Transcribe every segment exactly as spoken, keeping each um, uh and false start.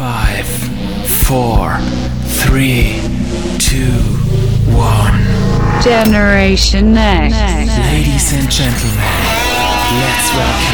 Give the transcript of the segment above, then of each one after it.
five, four, three, two, one. Generation X. Ladies and gentlemen, let's rock.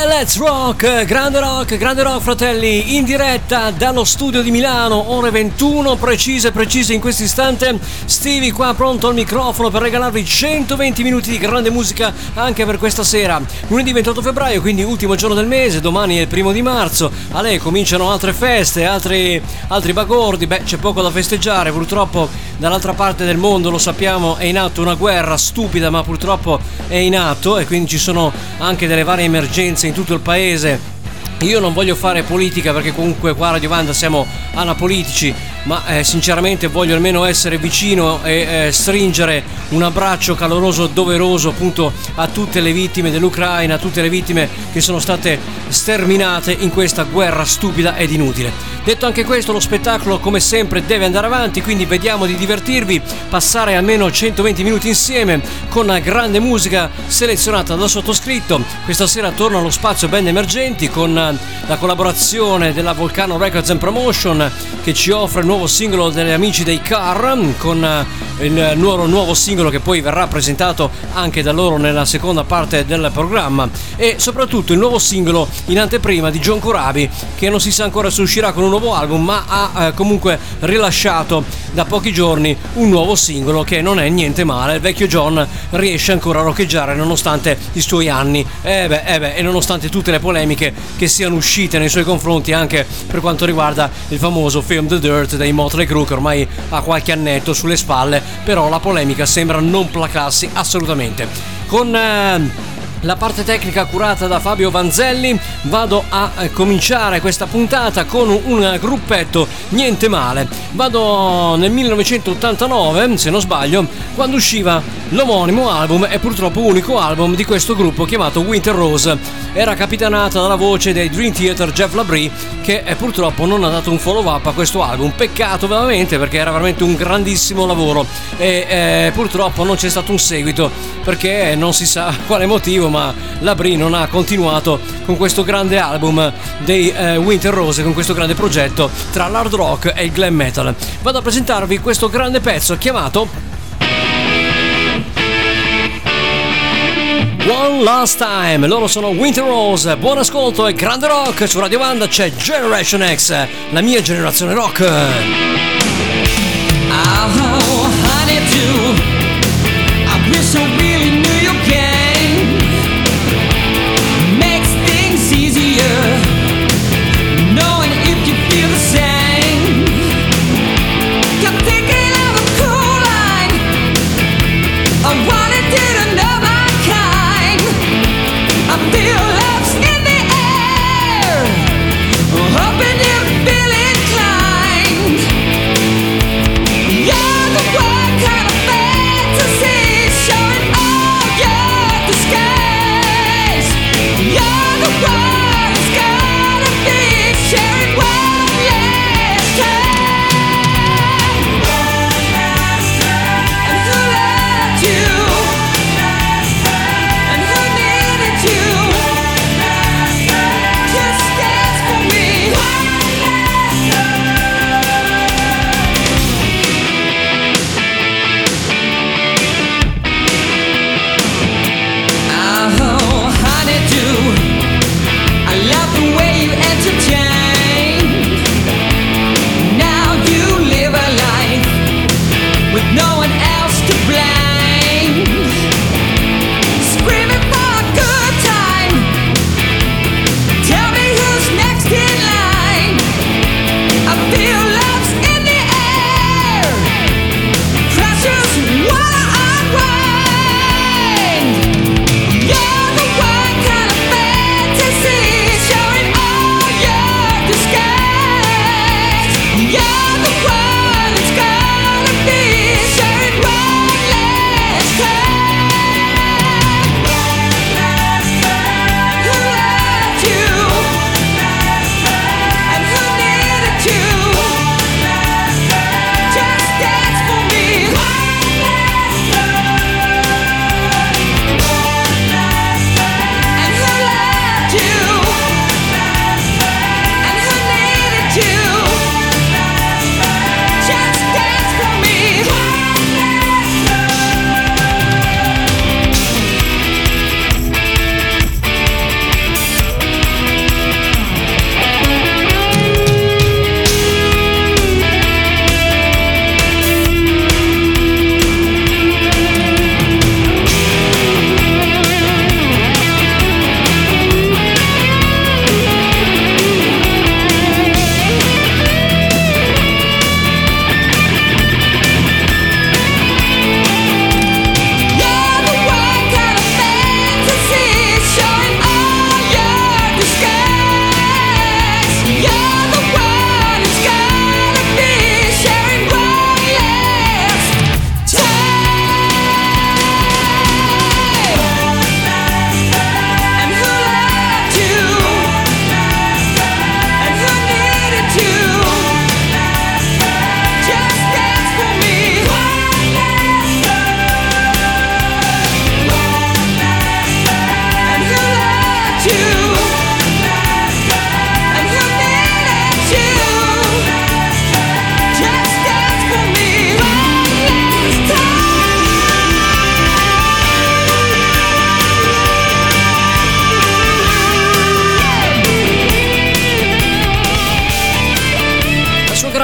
E let's rock, grande rock, grande rock, fratelli, in diretta dallo studio di Milano, ore ventuno, precise, precise in questo istante. Stevie qua pronto al microfono per regalarvi centoventi minuti di grande musica anche per questa sera. Lunedì ventotto febbraio, quindi ultimo giorno del mese, domani è il primo di marzo. A lei cominciano altre feste, altri, altri bagordi. Beh, c'è poco da festeggiare, purtroppo dall'altra parte del mondo, lo sappiamo, è in atto una guerra stupida, ma purtroppo è in atto, e quindi ci sono anche delle varie emergenze in tutto il paese. Io non voglio fare politica, perché comunque qua a Radiovanda siamo anapolitici, ma eh, sinceramente voglio almeno essere vicino e eh, stringere un abbraccio caloroso, doveroso appunto a tutte le vittime dell'Ucraina, a tutte le vittime che sono state sterminate in questa guerra stupida ed inutile. Detto anche questo, lo spettacolo come sempre deve andare avanti, quindi vediamo di divertirvi, passare almeno centoventi minuti insieme con una grande musica selezionata dal sottoscritto. Questa sera torna allo spazio Band Emergenti con la collaborazione della Volcano Records and Promotion, che ci offre il nuovo singolo degli amici dei Car, con il loro nuovo singolo che poi verrà presentato anche da loro nella seconda parte del programma, e soprattutto il nuovo singolo in anteprima di Jon Corabi, che non si sa ancora se uscirà con un nuovo album, ma ha comunque rilasciato da pochi giorni un nuovo singolo che non è niente male. Il vecchio John riesce ancora a roccheggiare nonostante i suoi anni e eh beh, eh beh, e nonostante tutte le polemiche che siano uscite nei suoi confronti, anche per quanto riguarda il famoso film The Dirt dei Motley Crue, che ormai ha qualche annetto sulle spalle, però la polemica sembra non placarsi assolutamente. Con eh... la parte tecnica curata da Fabio Vanzelli, vado a cominciare questa puntata con un gruppetto niente male. Vado nel millenovecentottantanove, se non sbaglio, quando usciva l'omonimo album, e purtroppo unico album, di questo gruppo chiamato Winter Rose. Era capitanata dalla voce dei Dream Theater Jeff Labrie, che purtroppo non ha dato un follow up a questo album. Peccato veramente, perché era veramente un grandissimo lavoro, e eh, purtroppo non c'è stato un seguito, perché non si sa quale motivo, ma Labrie non ha continuato con questo grande album dei eh, Winter Rose, con questo grande progetto tra l'hard rock e il glam metal. Vado a presentarvi questo grande pezzo chiamato One Last Time. Loro sono Winter Rose. Buon ascolto e grande rock. Su Radio Banda c'è Generation X, la mia generazione rock. Oh, honey, do I wish I really knew you can. Showing up.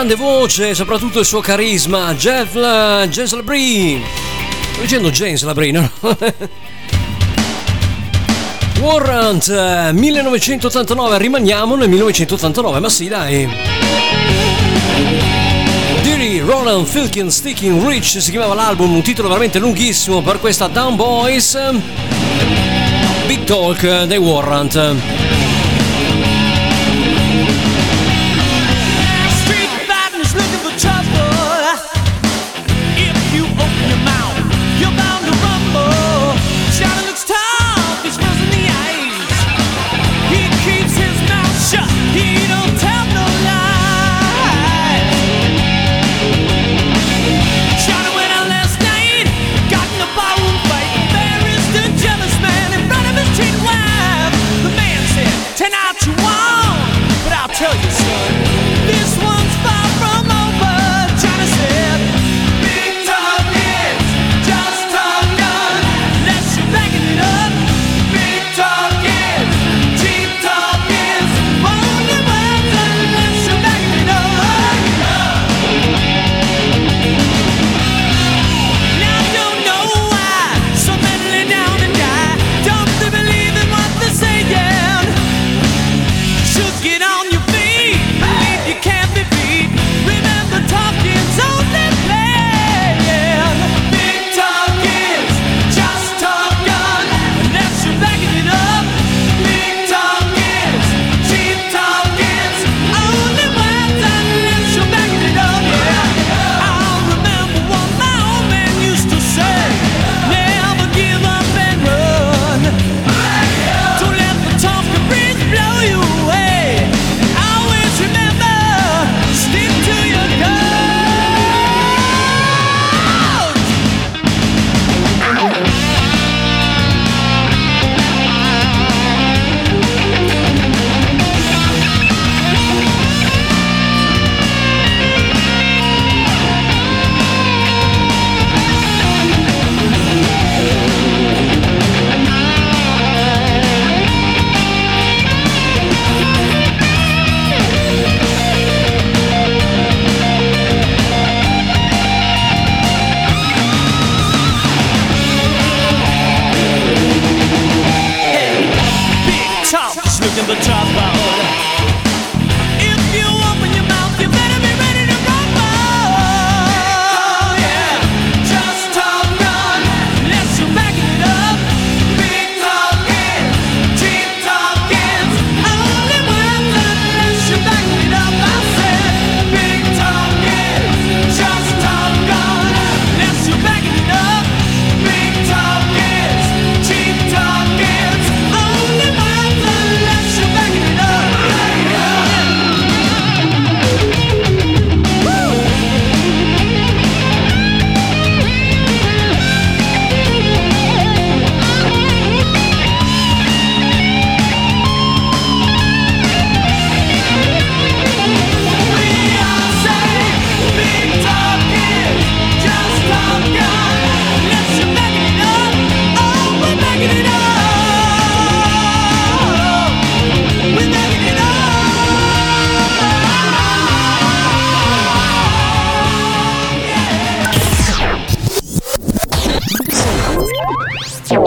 grande voce e soprattutto il suo carisma, Jeff La... James Labrie. Sto dicendo James Labrie, no? Warrant, millenovecentottantanove, rimaniamo nel millenovecentottantanove, ma sì dai. Deary, Roland, Filkin, Sticking, Rich si chiamava l'album, un titolo veramente lunghissimo per questa Down Boys. Big Talk dei Warrant.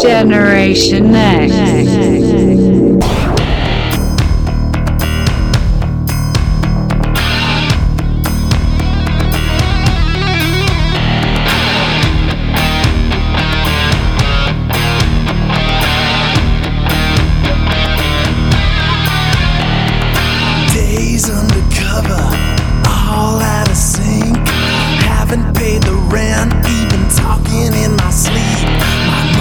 Generation X. Days undercover, all out of sync. Haven't paid the rent, even talking in my sleep.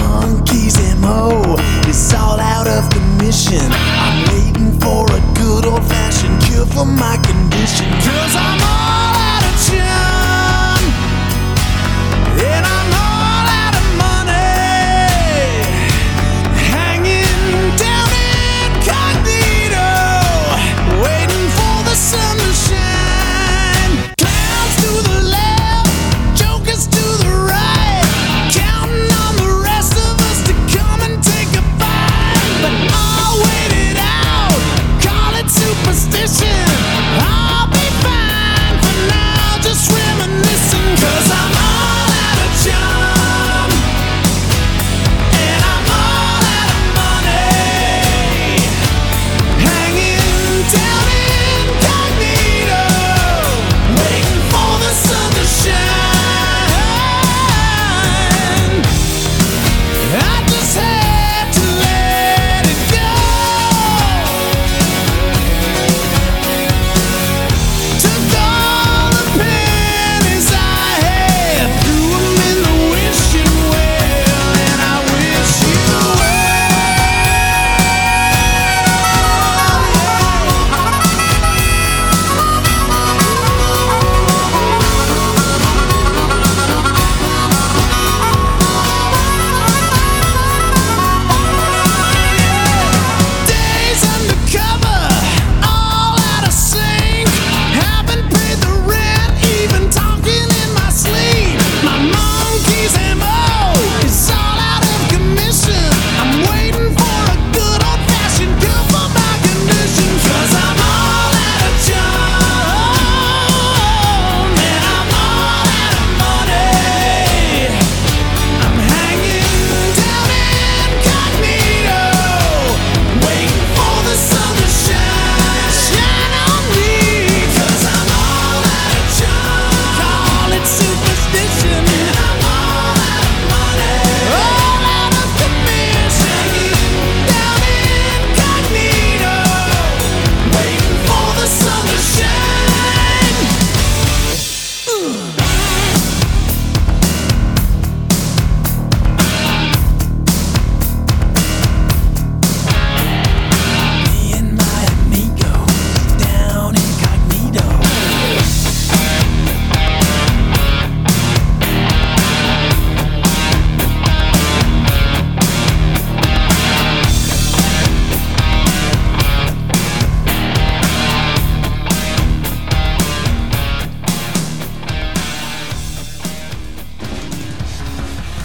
Monkeys M O is all out of commission. I'm waiting for a good old-fashioned cure for my condition. Cause I'm all out of tune, and I'm all out of money, hanging down incognito, waiting for the sun to shine. Clowns to the left, jokers to the right, counting on the superstition, I'll be fine for now.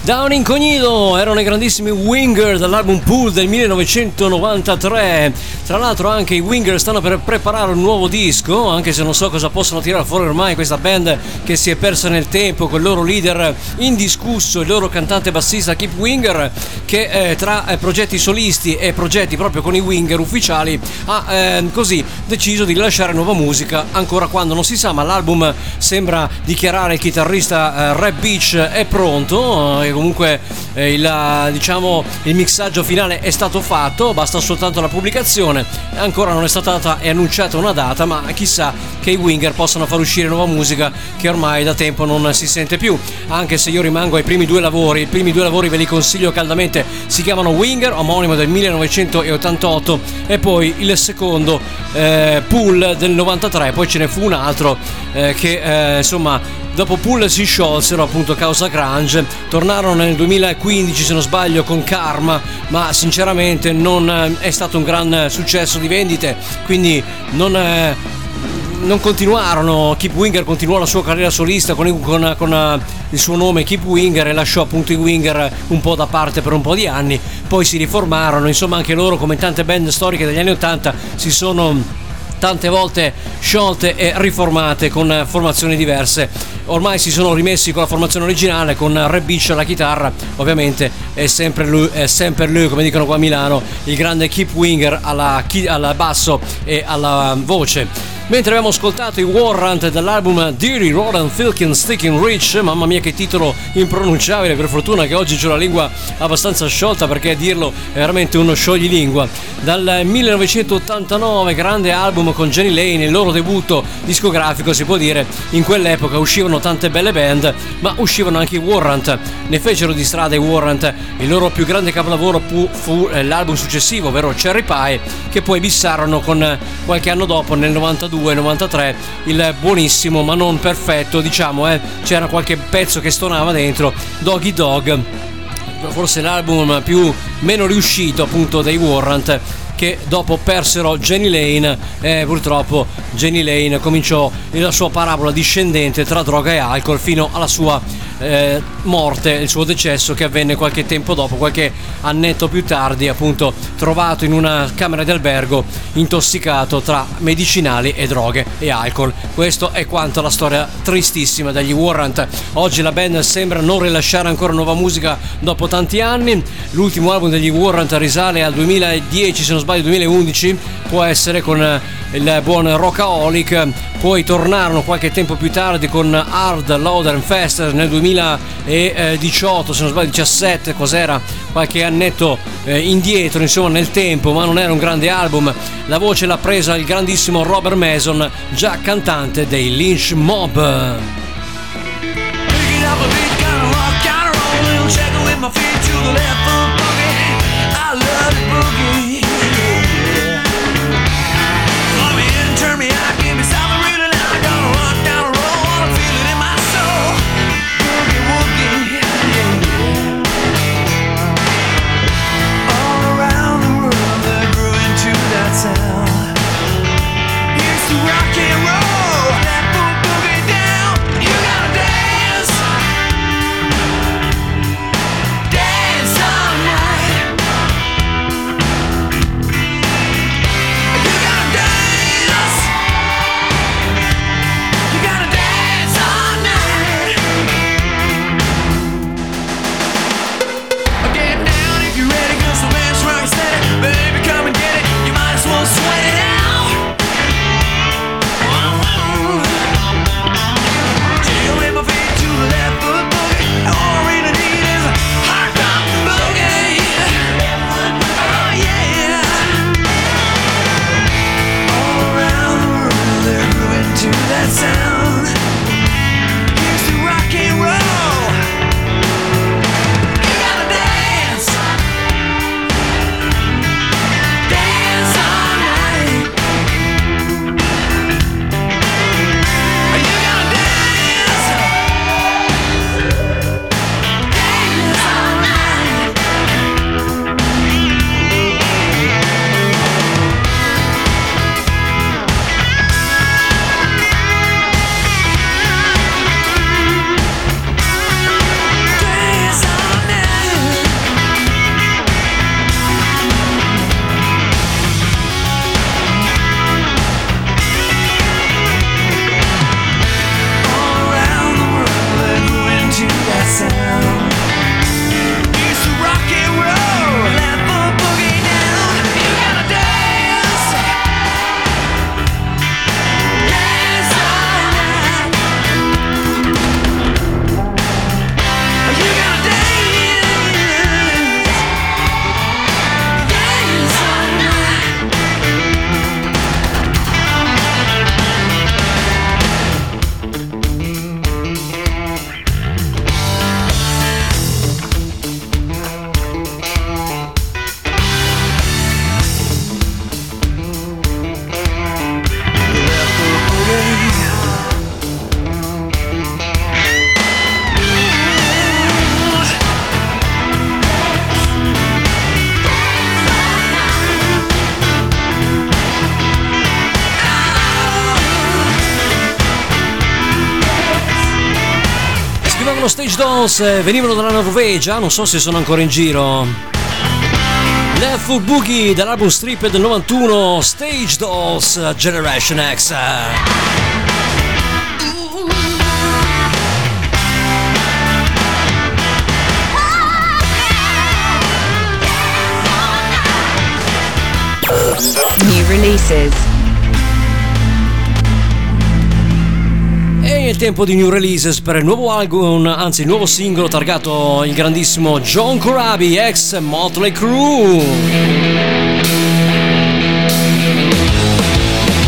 Down Incognito erano i grandissimi Winger dall'album Pool del millenovecentonovantatré. Tra l'altro anche i Winger stanno per preparare un nuovo disco, anche se non so cosa possono tirare fuori ormai questa band che si è persa nel tempo, col loro leader indiscusso, il loro cantante bassista Kip Winger, che eh, tra eh, progetti solisti e progetti proprio con i Winger ufficiali ha eh, così deciso di lasciare nuova musica, ancora quando non si sa, ma l'album, sembra dichiarare il chitarrista eh, Reb Beach, è pronto eh, e comunque eh, il, diciamo, il mixaggio finale è stato fatto, basta soltanto la pubblicazione. Ancora non è stata data e annunciata una data, ma chissà che i Winger possano far uscire nuova musica che ormai da tempo non si sente più, anche se io rimango ai primi due lavori. I primi due lavori ve li consiglio caldamente, si chiamano Winger, omonimo del millenovecentottantotto, e poi il secondo eh, Pool del novantatré. Poi ce ne fu un altro eh, che eh, insomma dopo Pool si sciolsero, appunto causa grunge, tornarono nel duemilaquindici se non sbaglio con Karma, ma sinceramente non è stato un gran successo di vendite, quindi non è... non continuarono. Kip Winger continuò la sua carriera solista con, con, con il suo nome Kip Winger e lasciò appunto i Winger un po' da parte per un po' di anni, poi si riformarono. Insomma, anche loro, come tante band storiche degli anni ottanta, si sono tante volte sciolte e riformate con formazioni diverse. Ormai si sono rimessi con la formazione originale, con Reb Beach alla chitarra, ovviamente è sempre lui, è sempre lui, come dicono qua a Milano, il grande Kip Winger alla, alla basso e alla voce. Mentre abbiamo ascoltato i Warrant dall'album Deary Roland Filkin Sticking Rich, mamma mia che titolo impronunciabile, per fortuna che oggi c'ho la lingua abbastanza sciolta, perché dirlo è veramente uno scioglilingua. Dal millenovecentottantanove, grande album con Jani Lane, il loro debutto discografico si può dire. In quell'epoca uscivano tante belle band, ma uscivano anche i Warrant, ne fecero di strada i Warrant. Il loro più grande capolavoro fu l'album successivo, ovvero Cherry Pie, che poi bissarono con qualche anno dopo, nel novantadue novantatré, il buonissimo ma non perfetto, diciamo, eh. C'era qualche pezzo che stonava dentro, Doggy Dog, forse l'album più meno riuscito appunto dei Warrant, che dopo persero Jani Lane e purtroppo Jani Lane cominciò la sua parabola discendente tra droga e alcol fino alla sua eh, morte, il suo decesso, che avvenne qualche tempo dopo, qualche annetto più tardi, appunto trovato in una camera di albergo intossicato tra medicinali e droghe e alcol. Questo è quanto la storia tristissima degli Warrant. Oggi la band sembra non rilasciare ancora nuova musica dopo tanti anni. L'ultimo album degli Warrant risale al duemiladieci, se non sbaglio duemilaundici, può essere, con il buon Rockaholic. Poi tornarono qualche tempo più tardi con Hard, Louder and Faster nel duemiladiciotto, se non sbaglio diciassette, cos'era, qualche annetto eh, indietro insomma nel tempo, ma non era un grande album. La voce l'ha presa il grandissimo Robert Mason, già cantante dei Lynch Mob. erano Stage Dolls, venivano dalla Norvegia, non so se sono ancora in giro. Left Boogie dall'album Strip del novantuno, Stage Dolls, Generation X. New releases. E è il tempo di new releases per il nuovo album, anzi il nuovo singolo targato il grandissimo Jon Corabi, ex Motley Crue.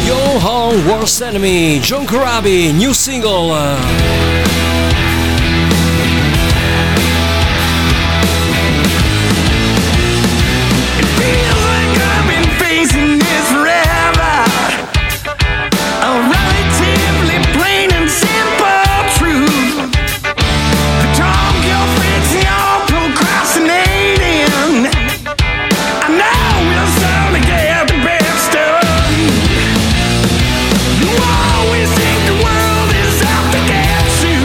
Your Own Worst Enemy, Jon Corabi, new single. We'll see the world is out to get you.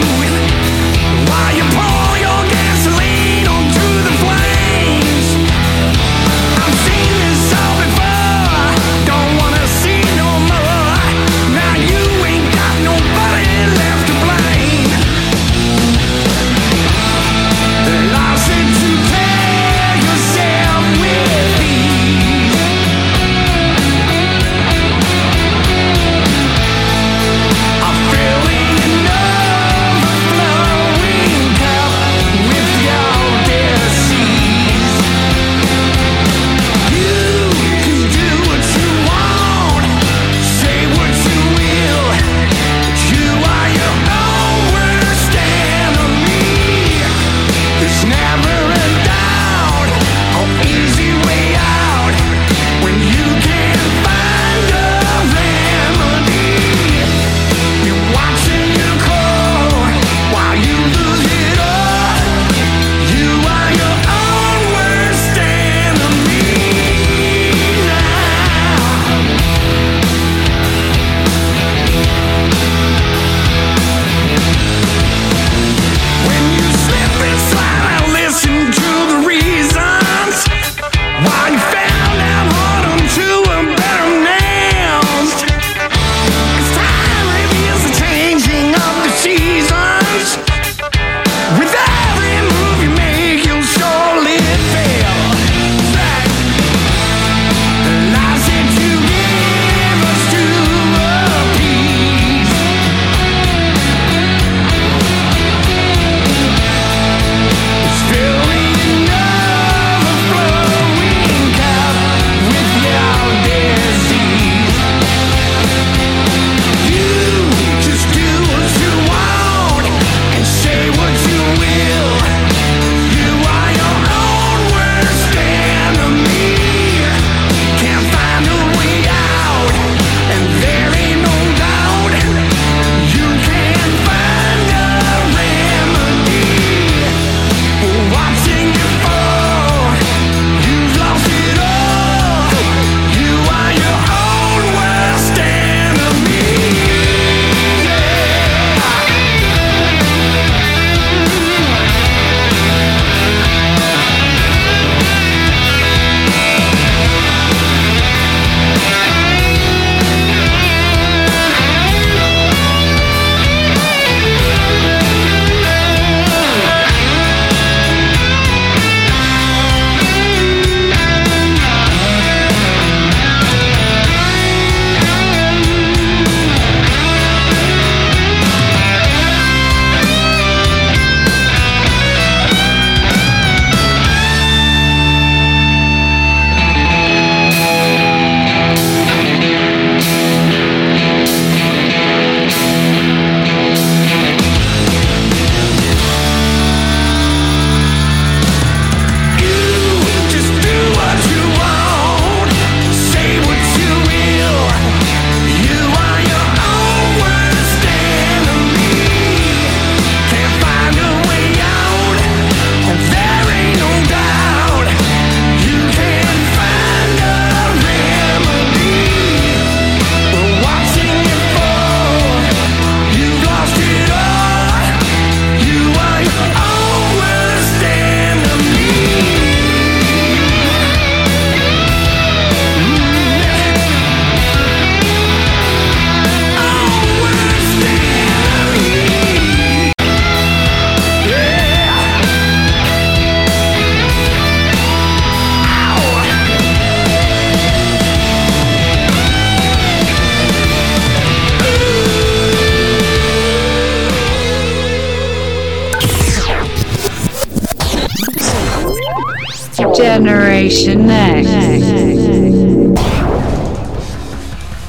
Generation X.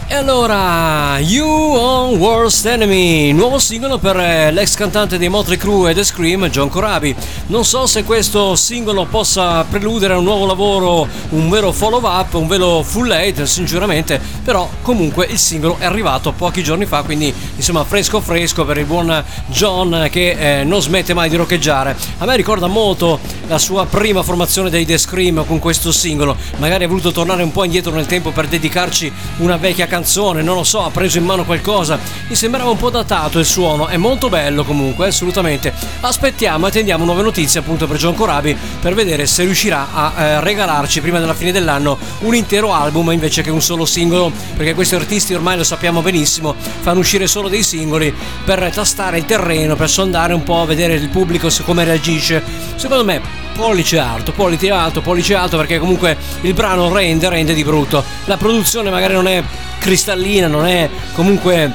E allora, You on Worst Enemy, nuovo singolo per l'ex cantante dei Motley Crue e The Scream, Jon Corabi. Non so se questo singolo possa preludere a un nuovo lavoro, un vero follow up, un vero full late, sinceramente, però comunque il singolo è arrivato pochi giorni fa, quindi insomma fresco fresco per il buon Jon, che eh, non smette mai di roccheggiare. A me ricorda molto la sua prima formazione dei The Scream con questo singolo, magari ha voluto tornare un po' indietro nel tempo per dedicarci una vecchia canzone, non lo so, ha preso in mano qualcosa, mi sembrava un po' datato il suono, è molto bello comunque, assolutamente. Aspettiamo, attendiamo nuove notizie appunto per Jon Corabi, per vedere se riuscirà a eh, regalarci prima della fine dell'anno un intero album invece che un solo singolo, perché questi artisti ormai lo sappiamo benissimo, fanno uscire solo dei singoli per tastare il terreno, per sondare un po', vedere il pubblico come reagisce. Secondo me pollice alto, pollice alto, pollice alto, perché comunque il brano rende, rende di brutto, la produzione magari non è cristallina, non è comunque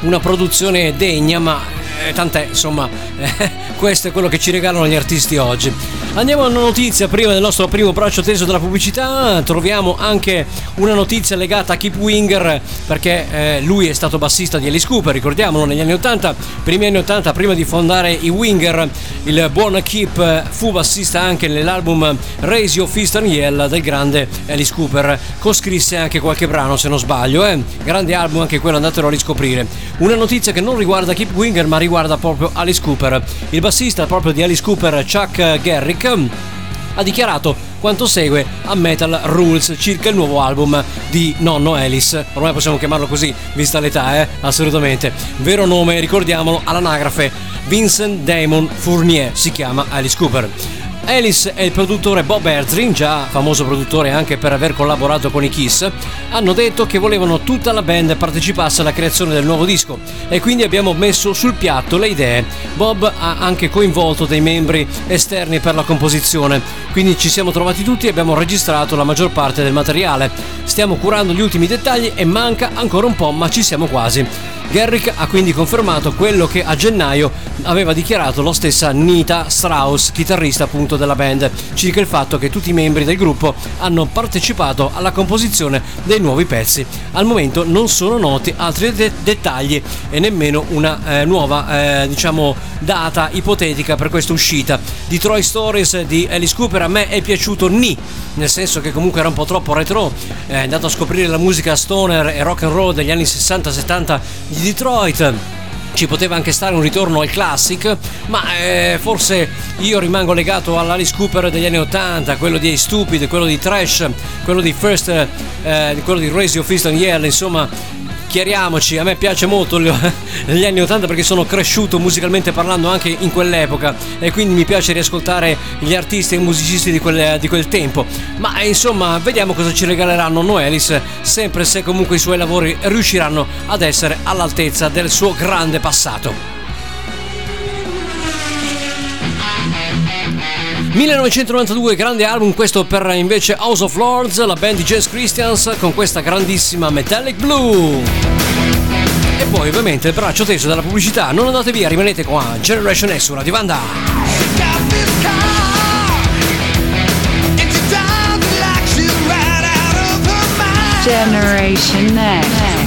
una produzione degna, ma Eh, tant'è, insomma, eh, questo è quello che ci regalano gli artisti oggi. Andiamo a una notizia prima del nostro primo braccio teso della pubblicità. Troviamo anche una notizia legata a Kip Winger, perché eh, lui è stato bassista di Alice Cooper, ricordiamolo, negli anni ottanta, primi anni ottanta, prima di fondare i Winger. Il buon Kip fu bassista anche nell'album Raise Your Fist and Yell del grande Alice Cooper, coscrisse anche qualche brano se non sbaglio, eh? Grande album anche quello, andatelo a riscoprire. Una notizia che non riguarda Kip Winger ma riguarda proprio Alice Cooper. Il bassista proprio di Alice Cooper, Chuck Garrick, ha dichiarato quanto segue a Metal Rules circa il nuovo album di nonno Alice, ormai possiamo chiamarlo così vista l'età, eh? Assolutamente, vero nome, ricordiamolo all'anagrafe, Vincent Damon Fournier, si chiama Alice Cooper. Alice e il produttore Bob Ezrin, già famoso produttore anche per aver collaborato con i Kiss, hanno detto che volevano tutta la band partecipasse alla creazione del nuovo disco e quindi abbiamo messo sul piatto le idee. Bob ha anche coinvolto dei membri esterni per la composizione, quindi ci siamo trovati tutti e abbiamo registrato la maggior parte del materiale. Stiamo curando gli ultimi dettagli e manca ancora un po', ma ci siamo quasi. Garrick ha quindi confermato quello che a gennaio aveva dichiarato la stessa Nita Strauss, chitarrista appunto della band, circa il fatto che tutti i membri del gruppo hanno partecipato alla composizione dei nuovi pezzi. Al momento non sono noti altri de- dettagli e nemmeno una eh, nuova eh, diciamo data ipotetica per questa uscita. Di Troy Stories di Alice Cooper a me è piaciuto ni, nel senso che comunque era un po' troppo retro, è andato a scoprire la musica stoner e rock and roll degli anni sessanta settanta di Detroit, ci poteva anche stare un ritorno al classic, ma eh, forse io rimango legato all'Alice Cooper degli anni ottanta, quello di Stupid, quello di Trash, quello di First, eh, quello di Raise Your Fist and Yell, insomma. Chiariamoci, a me piace molto gli anni ottanta perché sono cresciuto musicalmente parlando anche in quell'epoca e quindi mi piace riascoltare gli artisti e i musicisti di quel, di quel tempo. Ma insomma, vediamo cosa ci regalerà nonno Alice, sempre se comunque i suoi lavori riusciranno ad essere all'altezza del suo grande passato. millenovecentonovantadue, grande album questo per invece House of Lords, la band di Jess Christians con questa grandissima Metallic Blue. E poi ovviamente il braccio teso dalla pubblicità, non andate via, rimanete qua, Generation X su Radiovanda. Generation X.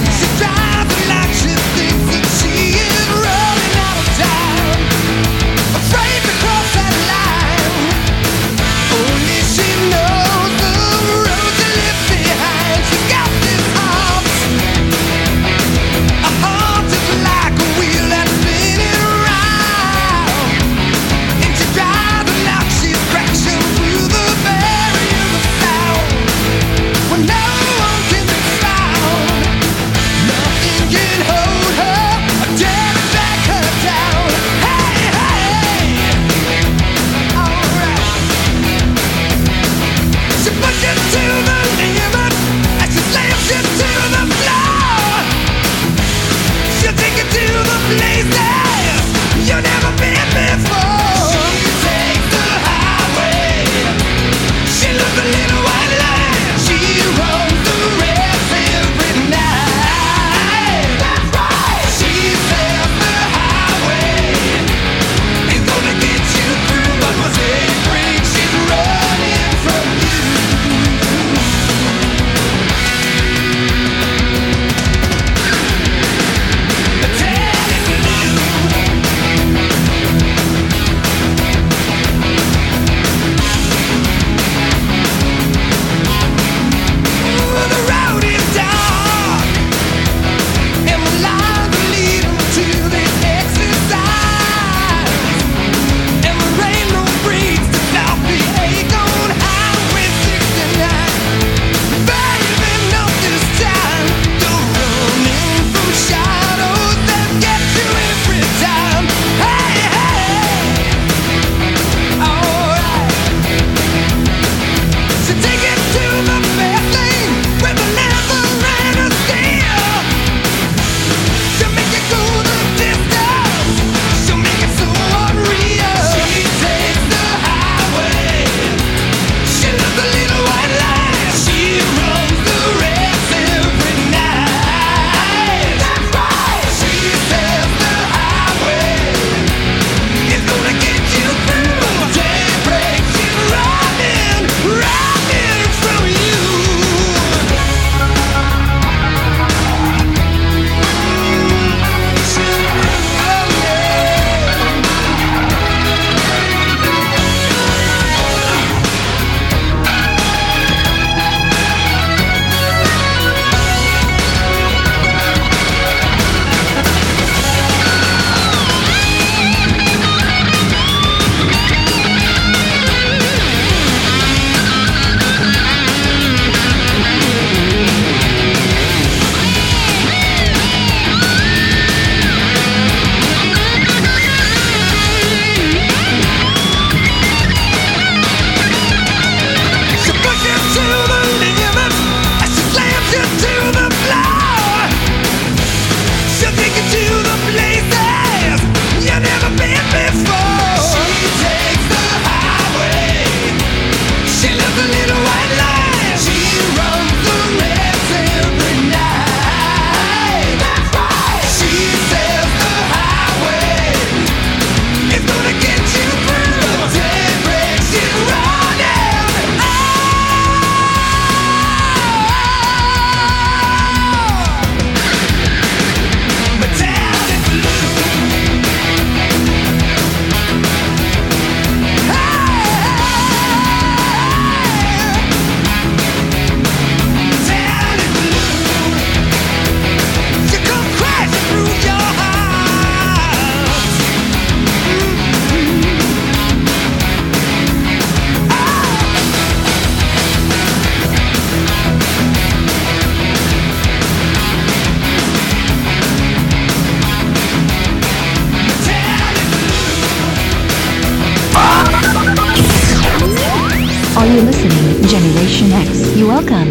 Generation X, you welcome.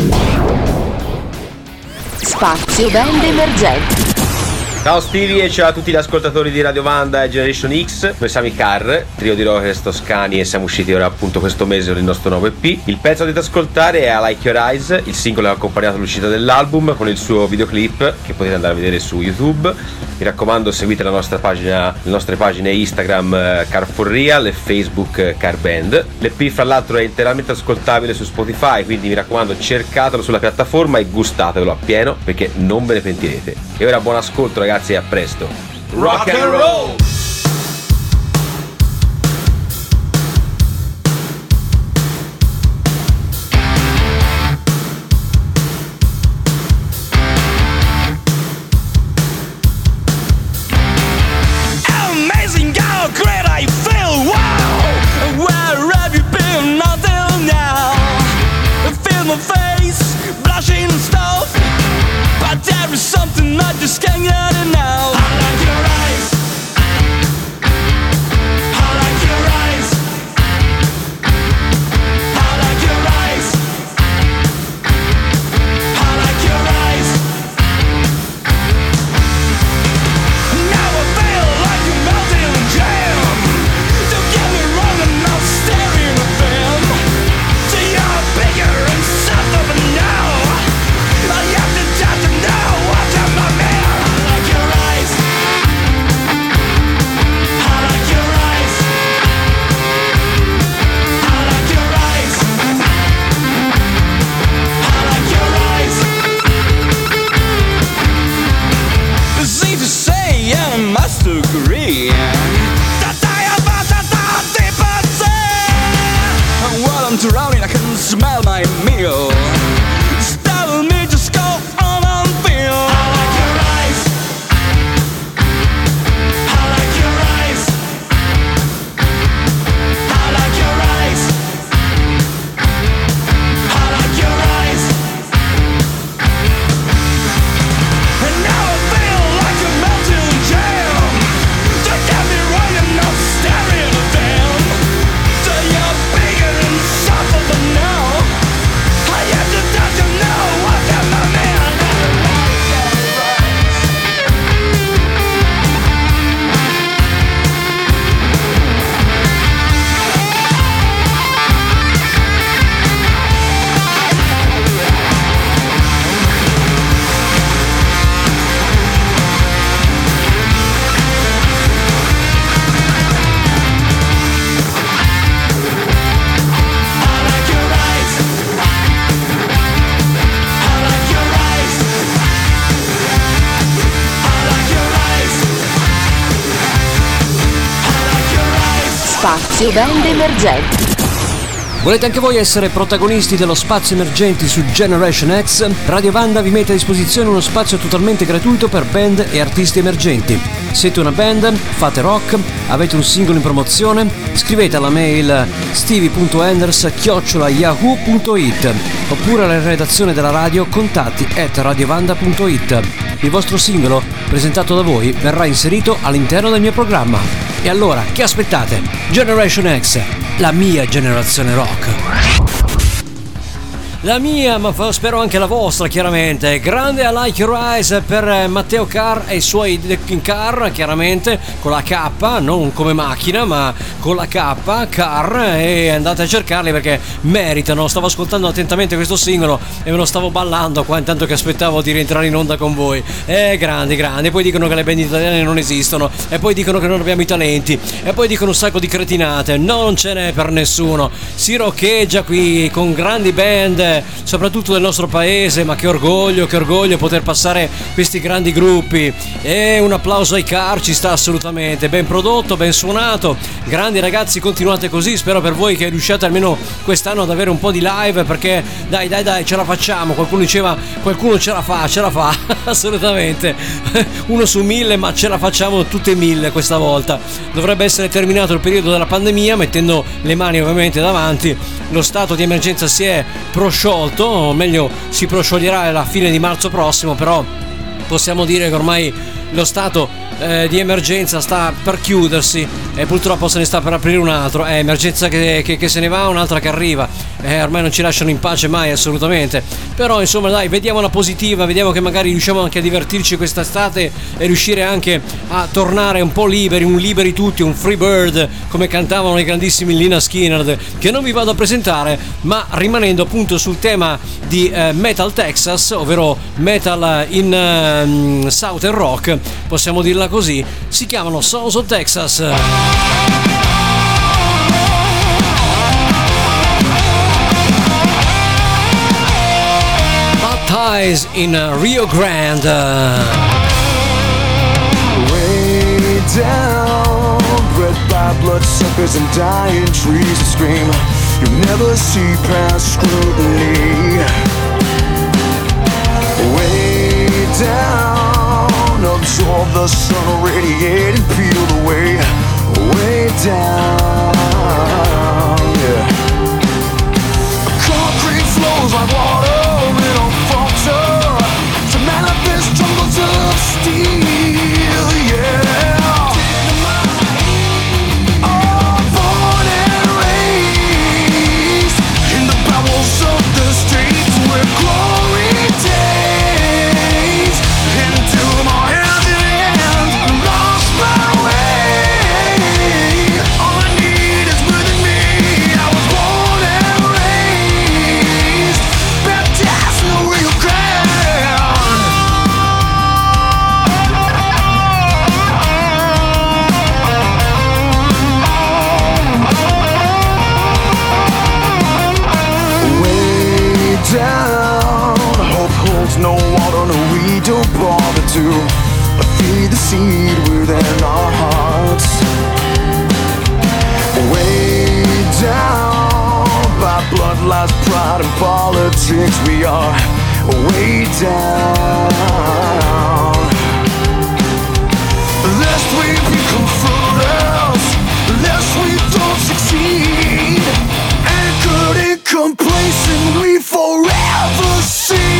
Spazio band emergenti. Ciao Stevie e ciao a tutti gli ascoltatori di Radiovanda e Generation X. Noi siamo i Car, trio di rockers toscani, e siamo usciti ora appunto questo mese con il nostro nuovo E P. Il pezzo che avete ascoltare è I Like Your Eyes, il singolo che ha accompagnato l'uscita dell'album con il suo videoclip che potete andare a vedere su YouTube. Mi raccomando, seguite la nostra pagina, le nostre pagine Instagram Car for Real e Facebook Car Band. L'E P fra l'altro è interamente ascoltabile su Spotify, quindi mi raccomando cercatelo sulla piattaforma e gustatelo appieno perché non ve ne pentirete. E ora buon ascolto ragazzi. Grazie, a presto. Rock and roll! Amazing how great I feel, wow! Where have you been until now? I feel my face blushing and stuff, but there is something I just can't get. Band emergenti. Volete anche voi essere protagonisti dello spazio emergenti su Generation X? Radiovanda vi mette a disposizione uno spazio totalmente gratuito per band e artisti emergenti. Siete una band? Fate rock? Avete un singolo in promozione? Scrivete alla mail stevie punto enders chiocciola yahoo punto it oppure alla redazione della radio contatti at radiovanda punto it. Il vostro singolo, presentato da voi, verrà inserito all'interno del mio programma. E allora, che aspettate? Generation X, la mia generazione rock. La mia, ma spero anche la vostra, chiaramente. Grande I Like Your Eyes per Matteo Carr e i suoi Carr, chiaramente, con la K, non come macchina, ma con la K, Carr, e andate a cercarli perché meritano. Stavo ascoltando attentamente questo singolo e me lo stavo ballando qua intanto che aspettavo di rientrare in onda con voi. Eh, grandi, grandi. Poi dicono che le band italiane non esistono, e poi dicono che non abbiamo i talenti, e poi dicono un sacco di cretinate. Non ce n'è per nessuno. Si roccheggia qui con grandi band, soprattutto del nostro paese, ma che orgoglio, che orgoglio poter passare questi grandi gruppi. E un applauso ai Car, ci sta assolutamente, ben prodotto, ben suonato, grandi ragazzi, continuate così. Spero per voi che riusciate almeno quest'anno ad avere un po' di live, perché dai dai dai ce la facciamo. Qualcuno diceva, qualcuno ce la fa, ce la fa assolutamente, uno su mille, ma ce la facciamo tutte e mille questa volta. Dovrebbe essere terminato il periodo della pandemia, mettendo le mani ovviamente davanti. Lo stato di emergenza si è prosciolto, o meglio si proscioglierà alla fine di marzo prossimo, però possiamo dire che ormai lo stato eh, di emergenza sta per chiudersi e purtroppo se ne sta per aprire un altro. È emergenza che, che, che se ne va, un'altra che arriva, eh, ormai non ci lasciano in pace mai, assolutamente. Però insomma dai, vediamo la positiva, vediamo che magari riusciamo anche a divertirci quest'estate e riuscire anche a tornare un po' liberi, un liberi tutti, un free bird, come cantavano i grandissimi Lynyrd Skynyrd, che non vi vado a presentare, ma rimanendo appunto sul tema di eh, Metal Texas, ovvero metal in eh, Southern Rock, possiamo dirla così, si chiamano Sons of Texas. Baptized in Rio Grande. Way down, bred by bloodsuckers and dying trees to scream. You never see past scrutiny. Way down, absorb the sun, radiate and peel away. Way down, yeah. Concrete flows like water, it don't falter. To manifest jungles of steel, yeah. No water, no we don't bother to feed the seed within our hearts. Way down, by blood, lies, pride, and politics, we are way down. Lest we become fruitless, lest we don't succeed, anchored in complacent, we forever see.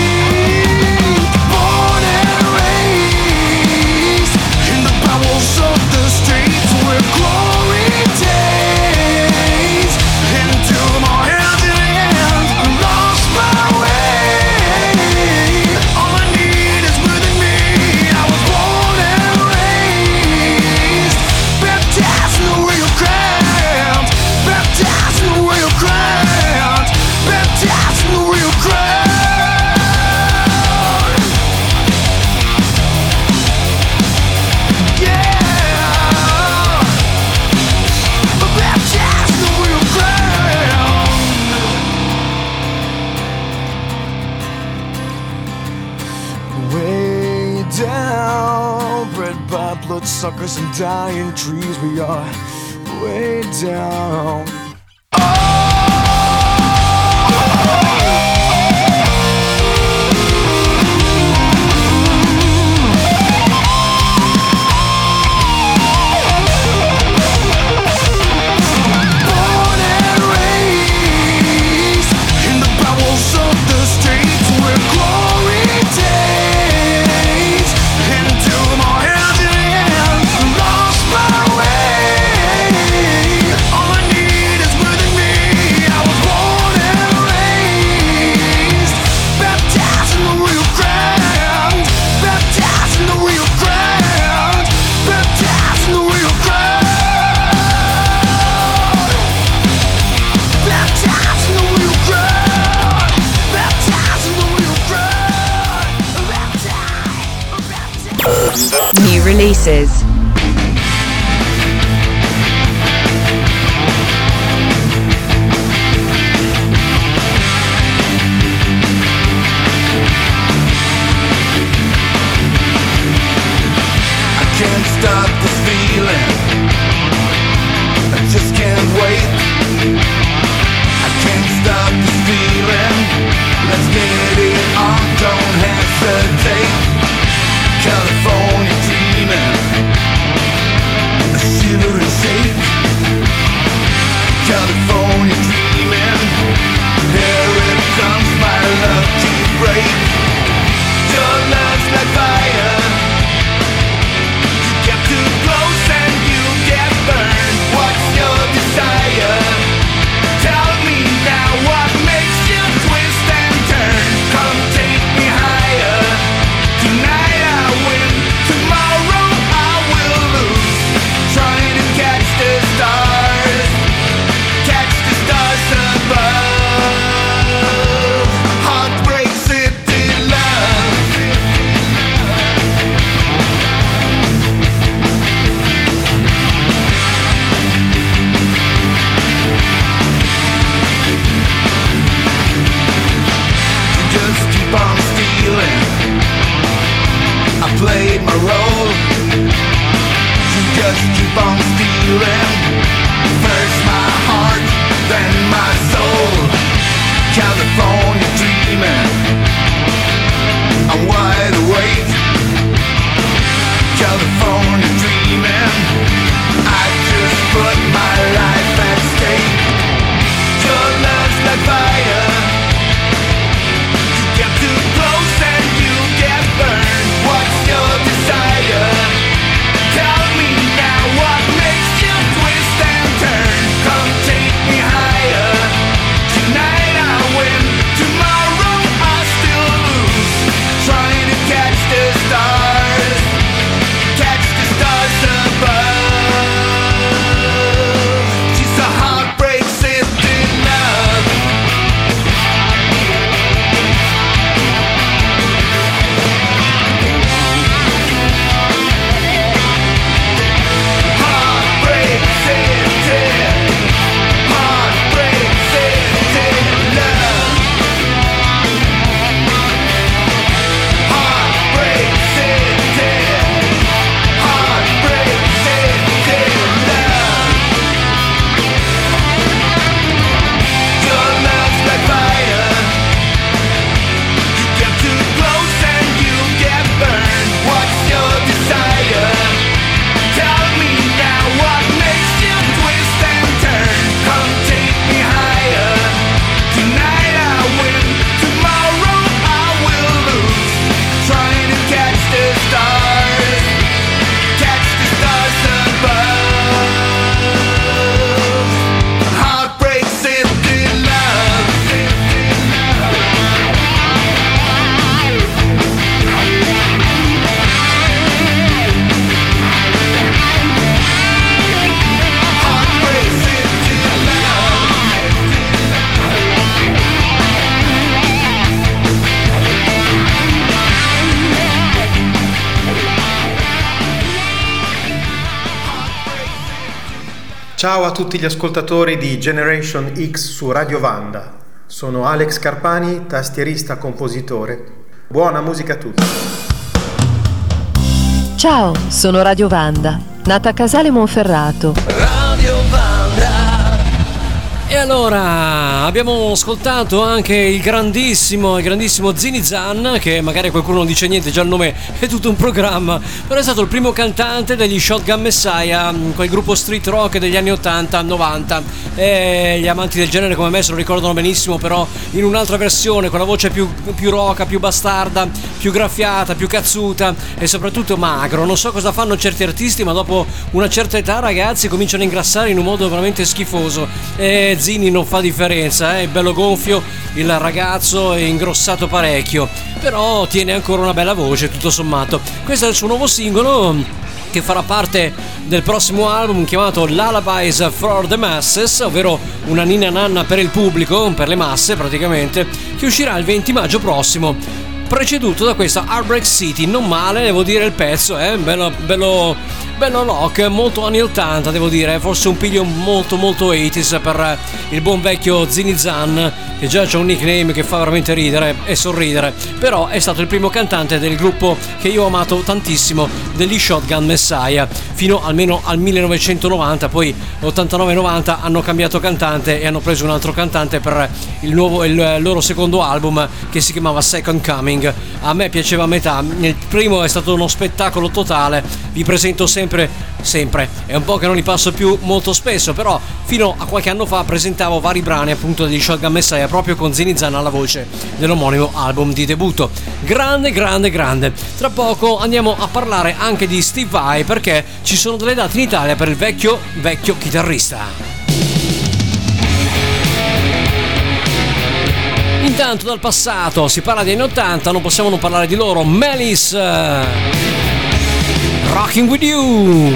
Suckers and dying trees, we are way down. New releases. California dreaming. played my role. You just keep on stealing, first my heart, then my soul. California dreaming, I'm wide awake. California dreaming, I just put my life at stake. Your love's like fire, you get too close and you get burned. What's your desire? Tell me now, what makes you twist and turn? Come take me higher. Tonight I win, tomorrow I still lose, trying to catch the stars. Ciao a tutti gli ascoltatori di Generation X su Radiovanda. Sono Alex Carpani, tastierista compositore. Buona musica a tutti. Ciao, sono Radiovanda, nata a Casale Monferrato. Radiovanda. E allora, abbiamo ascoltato anche il grandissimo, il grandissimo Zinny Zan, che magari qualcuno non dice niente, già il nome è tutto un programma, però è stato il primo cantante degli Shotgun Messiah, quel gruppo street rock degli anni ottanta novanta, e gli amanti del genere come me se lo ricordano benissimo, però in un'altra versione, con la voce più, più roca, più bastarda, più graffiata, più cazzuta e soprattutto magro. Non so cosa fanno certi artisti, ma dopo una certa età, ragazzi, cominciano a ingrassare in un modo veramente schifoso. E Zini non fa differenza, eh? È bello gonfio il ragazzo, è ingrossato parecchio, però tiene ancora una bella voce tutto sommato. Questo è il suo nuovo singolo che farà parte del prossimo album chiamato Lullabies for the Masses, ovvero una ninna nanna per il pubblico, per le masse praticamente, che uscirà il venti maggio prossimo, preceduto da questa Heartbreak City. Non male, devo dire, il pezzo è eh? bello bello bello rock, molto anni ottanta, devo dire, forse un piglio molto molto ottanta per il buon vecchio Zinny Zan, che già c'è un nickname che fa veramente ridere e sorridere, però è stato il primo cantante del gruppo che io ho amato tantissimo, degli Shotgun Messiah, fino almeno al millenovecentonovanta, poi ottantanove novanta hanno cambiato cantante e hanno preso un altro cantante per il, nuovo, il loro secondo album che si chiamava Second Coming. A me piaceva a metà, il primo è stato uno spettacolo totale, vi presento sempre sempre, è un po' che non li passo più molto spesso, però fino a qualche anno fa presentavo vari brani appunto degli Shotgun Messiah proprio con Zinny Zan alla voce, dell'omonimo album di debutto. Grande, grande, grande. Tra poco andiamo a parlare anche di Steve Vai, perché ci sono delle date in Italia per il vecchio, vecchio chitarrista. Intanto dal passato si parla di anni ottanta, non possiamo non parlare di loro. Malice, Rocking With You,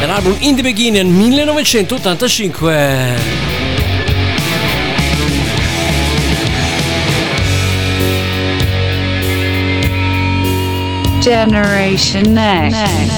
dell'album In The Beginning millenovecentottantacinque. Generation X. Next.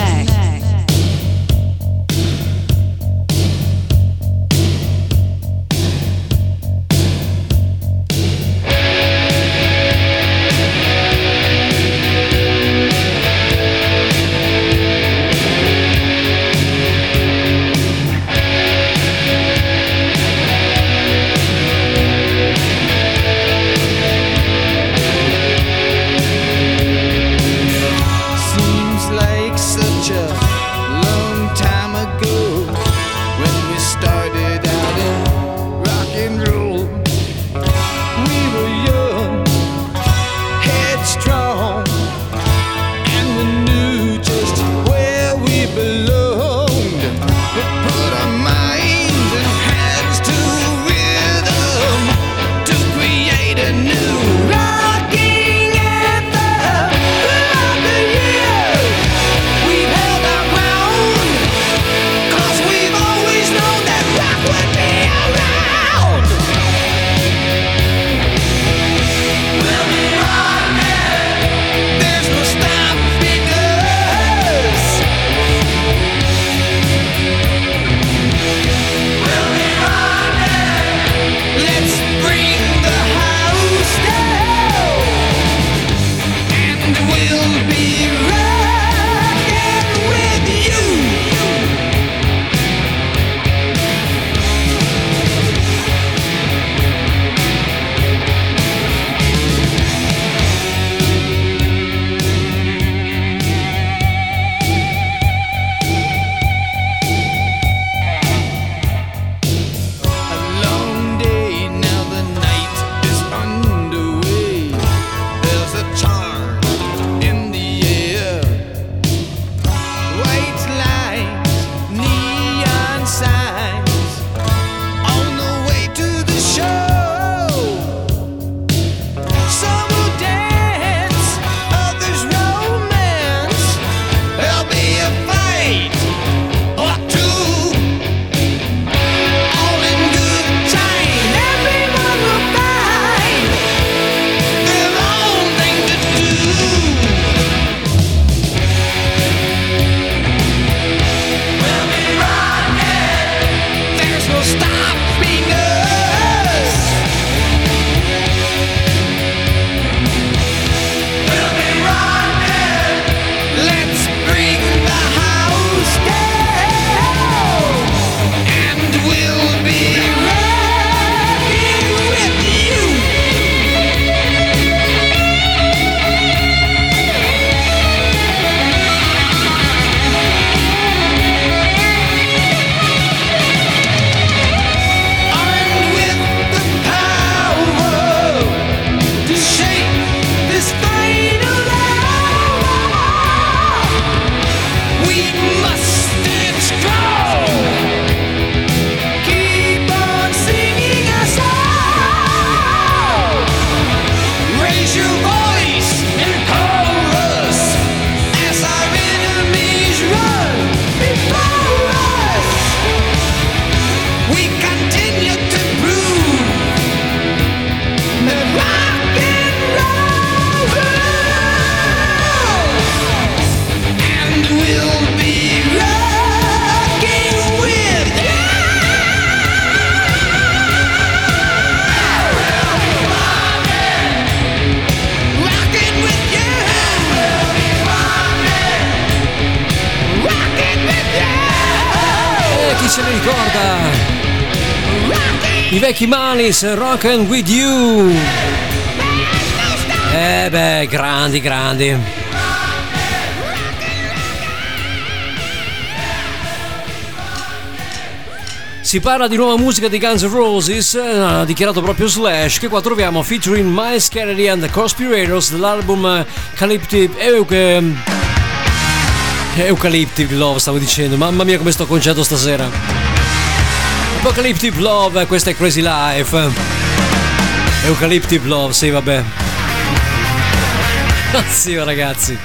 se ne ricorda, i vecchi Malice, Rockin' With You. Eh beh, grandi, grandi. Si parla di nuova musica di Guns N' Roses, ha dichiarato proprio Slash, che qua troviamo featuring Miles Kennedy and the Conspirators dell'album Calyptic Eucalyptic Love, stavo dicendo, mamma mia come sto conciato stasera. Apocalyptic Love, questa è Crazy Life. Eucalyptic Love, sì vabbè. Zio ragazzi.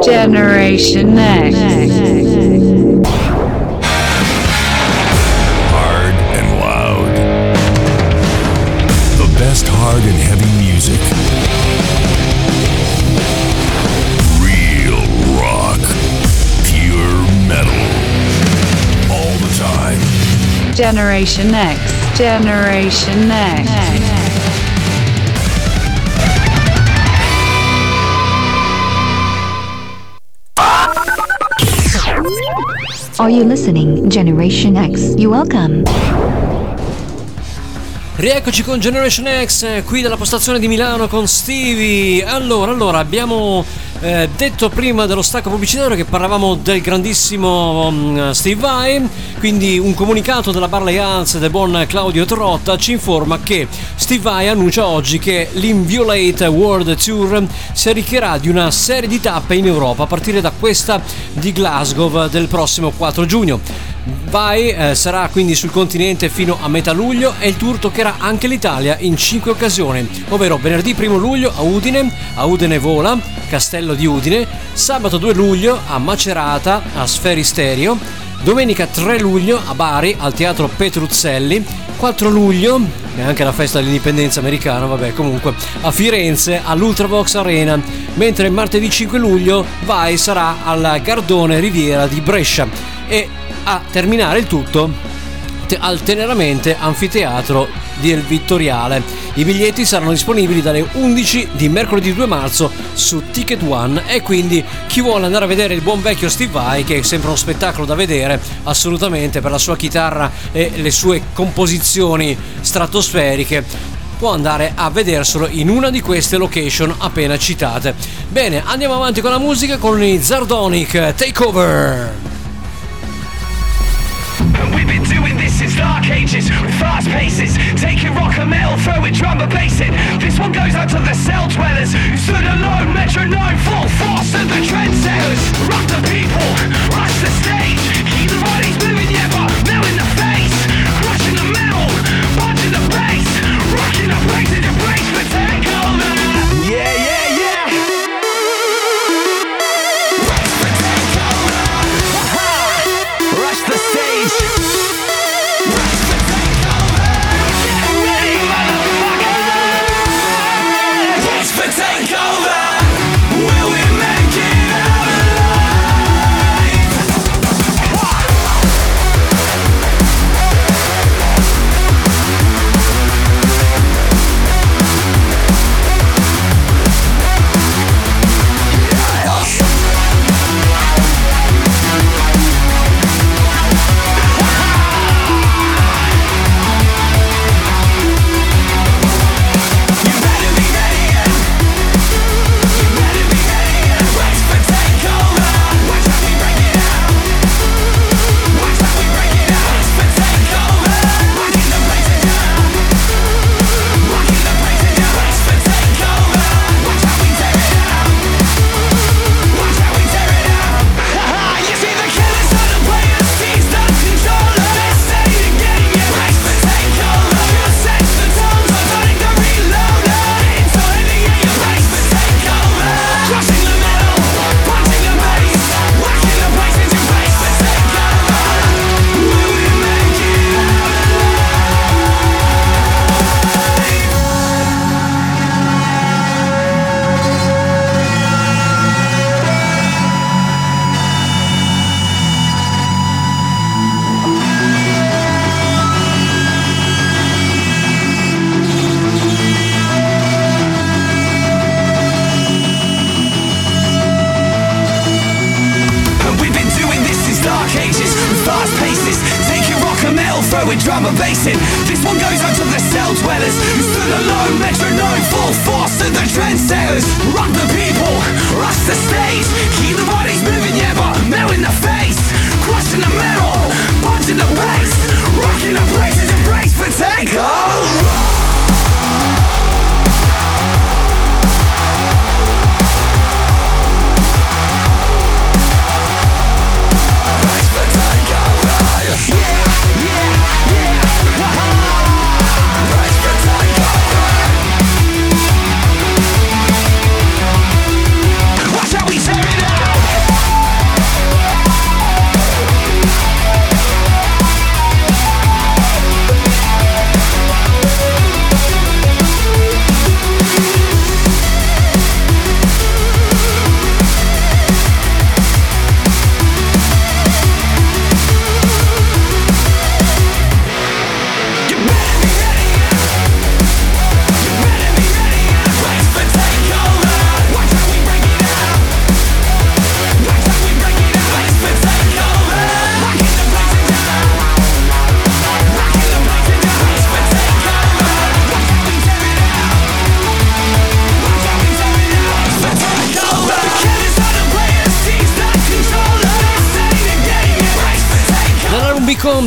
Generation X. Hard and loud. The best hard and heavy music. Real rock. Pure metal. All the time. Generation X. Generation X. X. Are you listening? Generation X, you welcome. Rieccoci con Generation X, qui dalla postazione di Milano con Stevie. Allora, allora, abbiamo eh, detto prima dello stacco pubblicitario che parlavamo del grandissimo um, Steve Vai. Quindi un comunicato della Barley Arts del buon Claudio Trotta ci informa che Steve Vai annuncia oggi che l'Inviolate World Tour si arricchirà di una serie di tappe in Europa a partire da questa di Glasgow del prossimo quattro giugno. Vai eh, sarà quindi sul continente fino a metà luglio e il tour toccherà anche l'Italia in cinque occasioni, ovvero venerdì primo luglio a Udine, a Udine Vola, Castello di Udine, sabato due luglio a Macerata, a Sferisterio, domenica tre luglio a Bari al Teatro Petruzzelli, quattro luglio, neanche la festa dell'indipendenza americana, vabbè comunque, a Firenze all'Ultravox Arena, mentre martedì cinque luglio Vai sarà alla Gardone Riviera di Brescia e a terminare il tutto te- al Teneramente Anfiteatro del Vittoriale. I biglietti saranno disponibili dalle undici di mercoledì due marzo su Ticket One e quindi chi vuole andare a vedere il buon vecchio Steve Vai, che è sempre uno spettacolo da vedere assolutamente per la sua chitarra e le sue composizioni stratosferiche, può andare a vederselo in una di queste location appena citate. Bene, andiamo avanti con la musica con i Zardonic, Takeover. Dark ages with fast paces, taking rock and metal, throwing drum and bass in. This one goes out to the cell dwellers who stood alone, metronome, full force of the trendsetters. Rock the people, rush the stage, keep the bodies moving yet but now in the face. Crushing the metal, punching the bass, rocking the place in the place for takeover. Yeah, yeah, yeah. Race for takeover. Ha-ha. Rush the stage.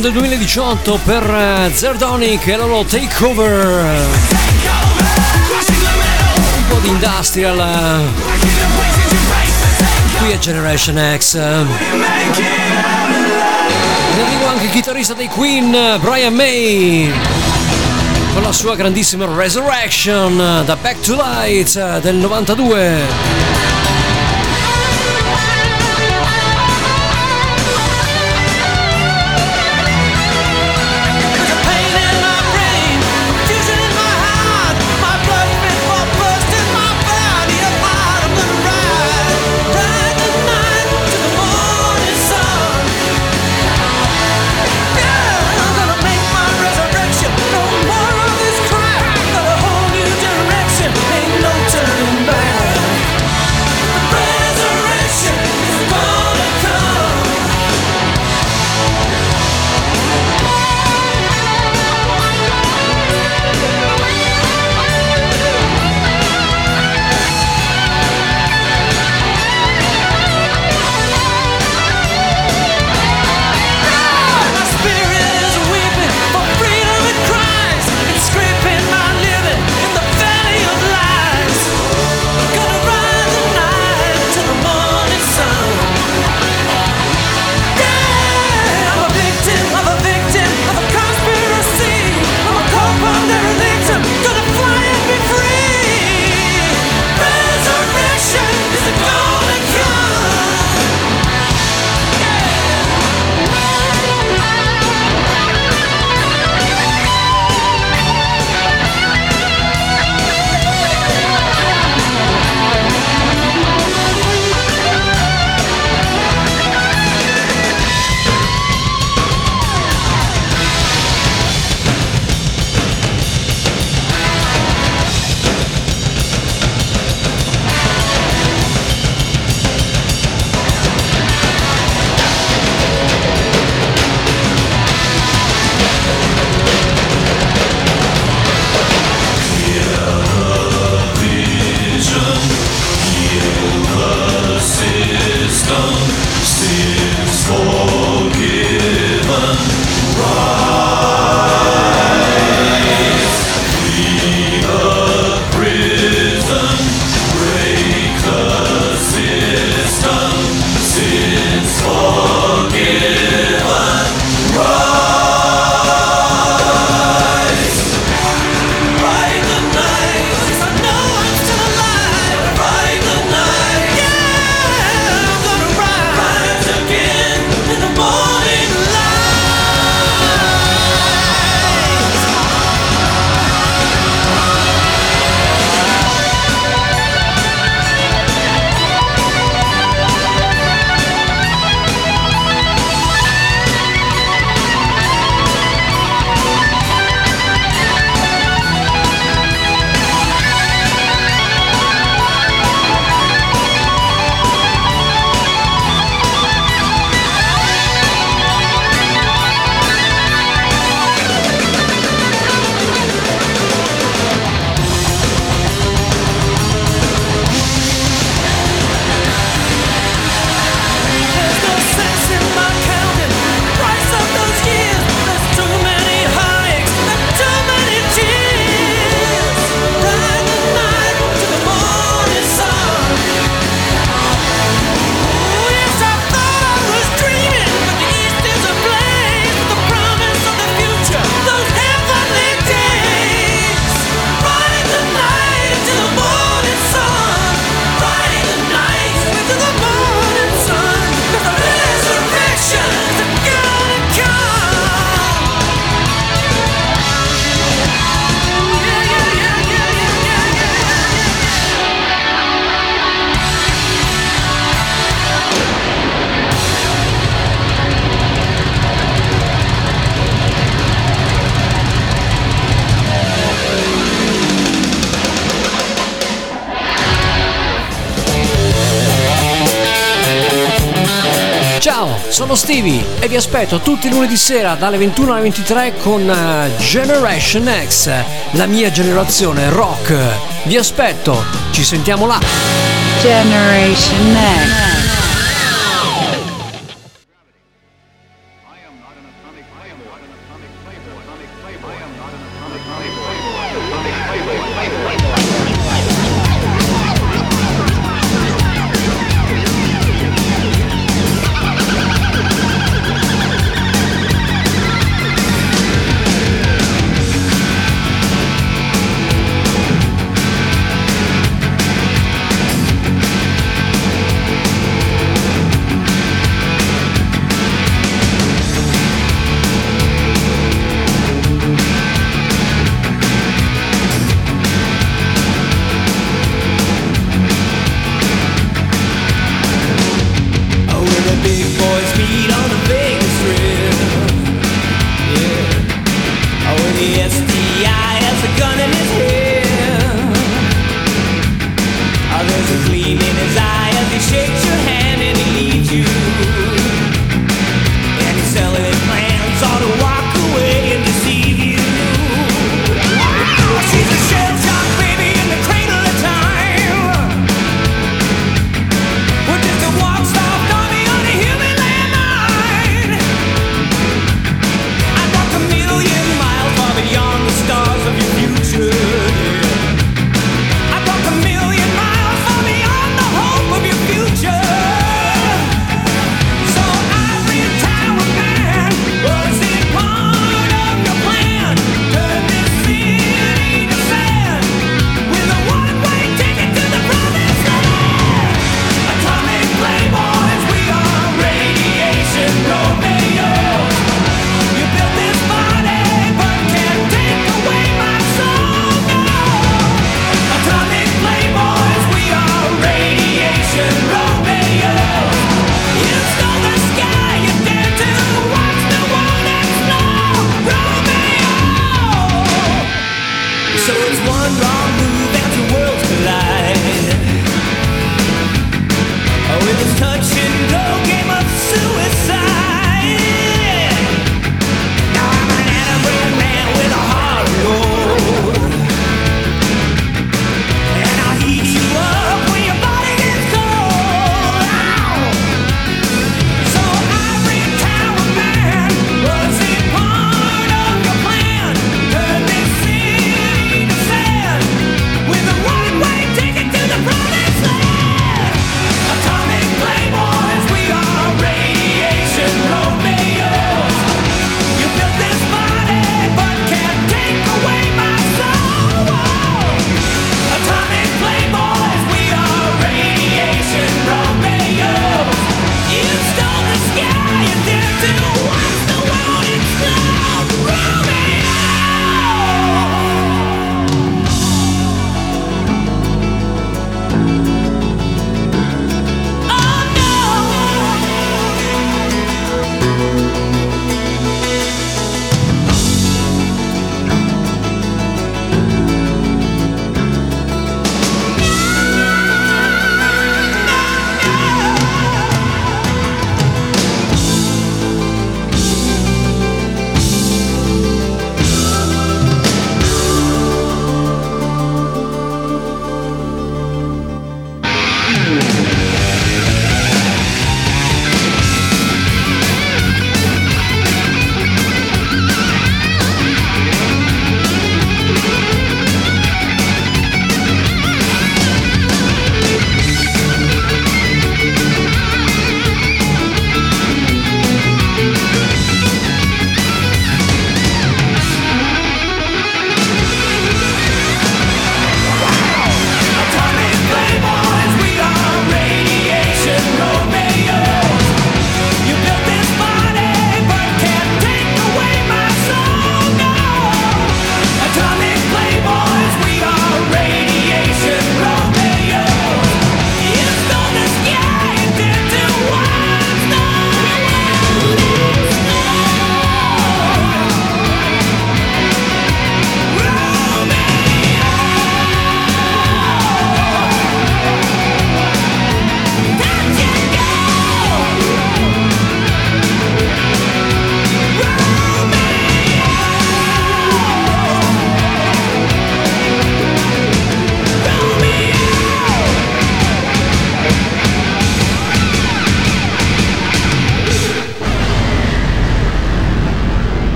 Del duemiladiciotto per Zardonic e la loro Takeover, un po' di industrial qui a Generation X. in arrivo anche il chitarrista dei Queen, Brian May, con la sua grandissima Resurrection da Back to Light del novantadue. Sono Stevie e vi aspetto tutti i lunedì sera dalle ventuno alle ventitré con Generation X, la mia generazione rock. Vi aspetto, ci sentiamo là. Generation X.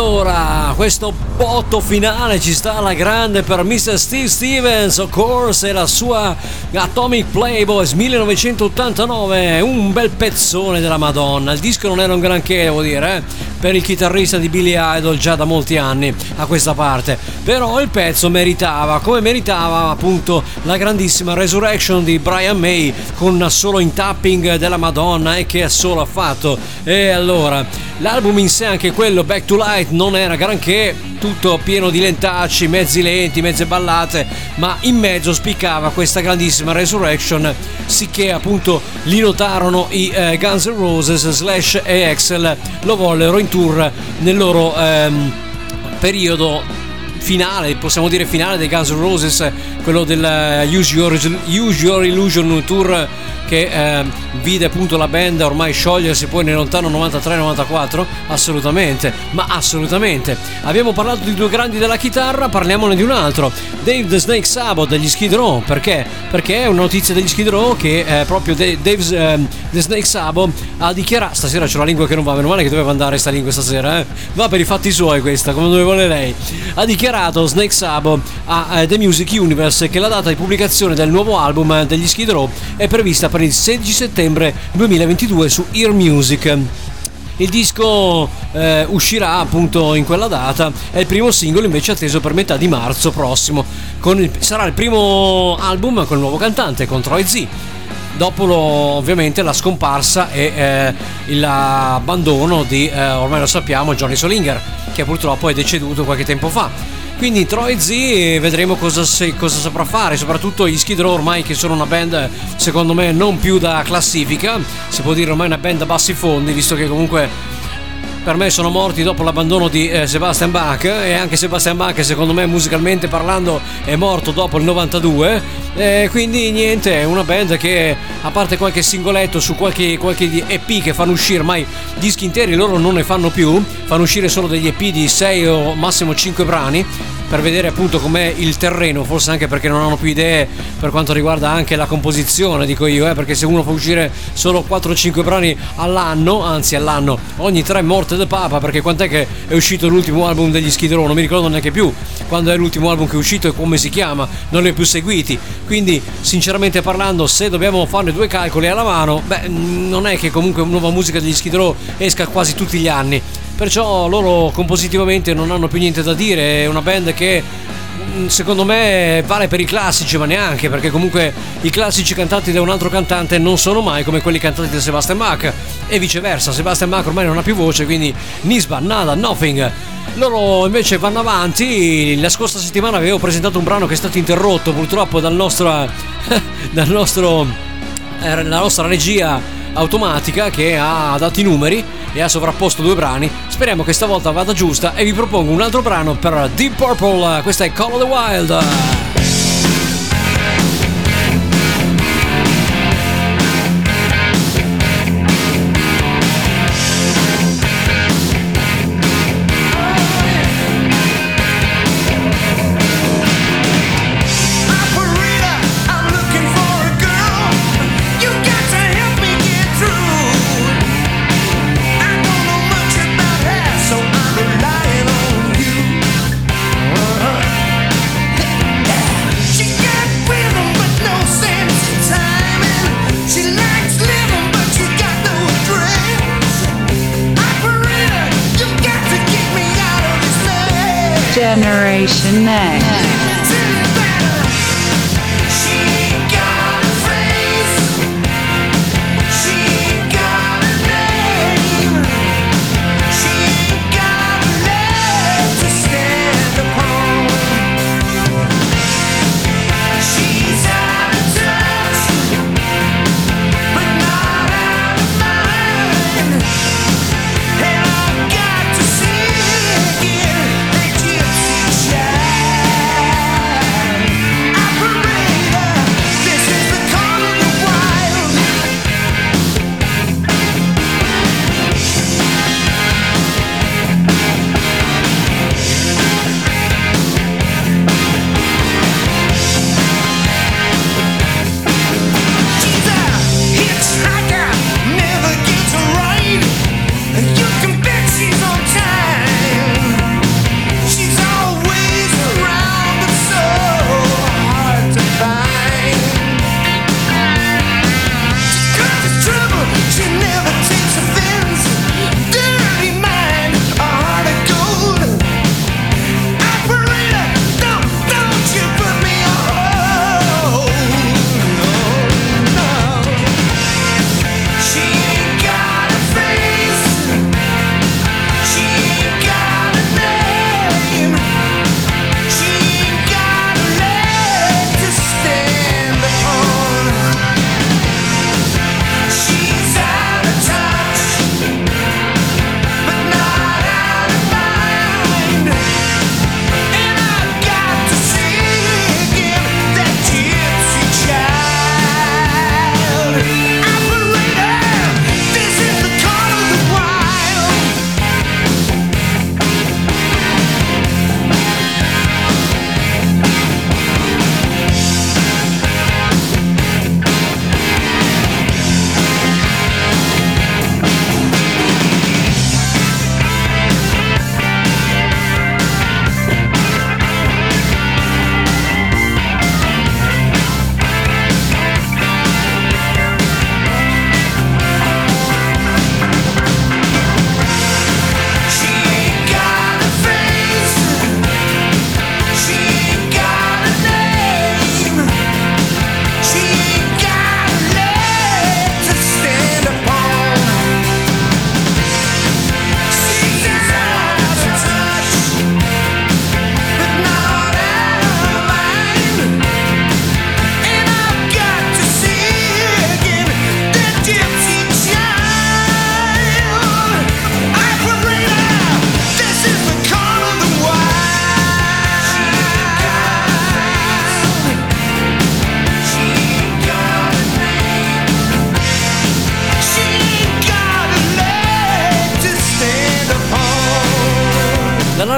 Allora, questo botto finale ci sta alla grande per mister Steve Stevens, of course, e la sua Atomic Playboys millenovecentottantanove, un bel pezzone della Madonna. Il disco non era un granché, devo dire, eh, per il chitarrista di Billy Idol già da molti anni a questa parte, però il pezzo meritava, come meritava appunto la grandissima Resurrection di Brian May, con un solo in tapping della Madonna, e che solo ha fatto. E allora, l'album in sé, anche quello Back to Light, non era granché, tutto pieno di lentacci, mezzi lenti, mezze ballate, ma in mezzo spiccava questa grandissima Resurrection, sicché appunto li notarono i eh, Guns N' Roses, Slash e Axl lo vollero in tour nel loro ehm, periodo finale, possiamo dire finale, dei Guns N' Roses, quello del Use Your, Use Your Illusion Tour, che eh, vide appunto la band ormai sciogliersi poi nel lontano novantatré novantaquattro. Assolutamente, ma assolutamente. Abbiamo parlato di due grandi della chitarra, parliamone di un altro, Dave the Snake Sabo degli Skid Row. Perché? Perché è una notizia degli Skid Row che eh, proprio Dave, Dave eh, the Snake Sabo ha dichiarato, stasera c'è una lingua che non va, meno male che doveva andare sta lingua stasera, eh. Va per i fatti suoi questa, come dove vuole lei. Ha dichiarato Snake Sabo a eh, The Music Universe che la data di pubblicazione del nuovo album degli Skid Row è prevista per il sedici settembre duemilaventidue su Ear Music. Il disco eh, uscirà appunto in quella data, è il primo singolo invece atteso per metà di marzo prossimo. Con il, sarà il primo album con il nuovo cantante, con Troy Z, dopo lo, ovviamente la scomparsa e eh, l'abbandono di, eh, ormai lo sappiamo, Johnny Solinger, che purtroppo è deceduto qualche tempo fa. Quindi Troy Z, vedremo cosa, se, cosa saprà fare, soprattutto gli Skid Row ormai, che sono una band secondo me non più da classifica, si può dire ormai una band a bassi fondi, visto che comunque per me sono morti dopo l'abbandono di eh, Sebastian Bach, e anche Sebastian Bach secondo me musicalmente parlando è morto dopo il novantadue, e quindi niente, è una band che, a parte qualche singoletto su qualche, qualche E P che fanno uscire, ormai dischi interi loro non ne fanno più, fanno uscire solo degli E P di sei o massimo cinque brani, per vedere appunto com'è il terreno, forse anche perché non hanno più idee per quanto riguarda anche la composizione, dico io, eh, perché se uno fa uscire solo quattro o cinque brani all'anno, anzi all'anno, ogni tre morte del Papa, perché quant'è che è uscito l'ultimo album degli Skid Row, non mi ricordo neanche più quando è l'ultimo album che è uscito e come si chiama, non li ho più seguiti, quindi sinceramente parlando, se dobbiamo fare due calcoli alla mano, beh, non è che comunque nuova musica degli Skid Row esca quasi tutti gli anni, perciò loro compositivamente non hanno più niente da dire, è una band che secondo me vale per i classici, ma neanche, perché comunque i classici cantati da un altro cantante non sono mai come quelli cantati da Sebastian Bach, e viceversa, Sebastian Bach ormai non ha più voce, quindi nisba, nada, nothing. Loro invece vanno avanti. La scorsa settimana avevo presentato un brano che è stato interrotto purtroppo dal nostro, dal nostro eh, la nostra regia automatica, che ha dato i numeri e ha sovrapposto due brani. Speriamo che stavolta vada giusta e vi propongo un altro brano per Deep Purple. Questa è Call of the Wild. Generation X.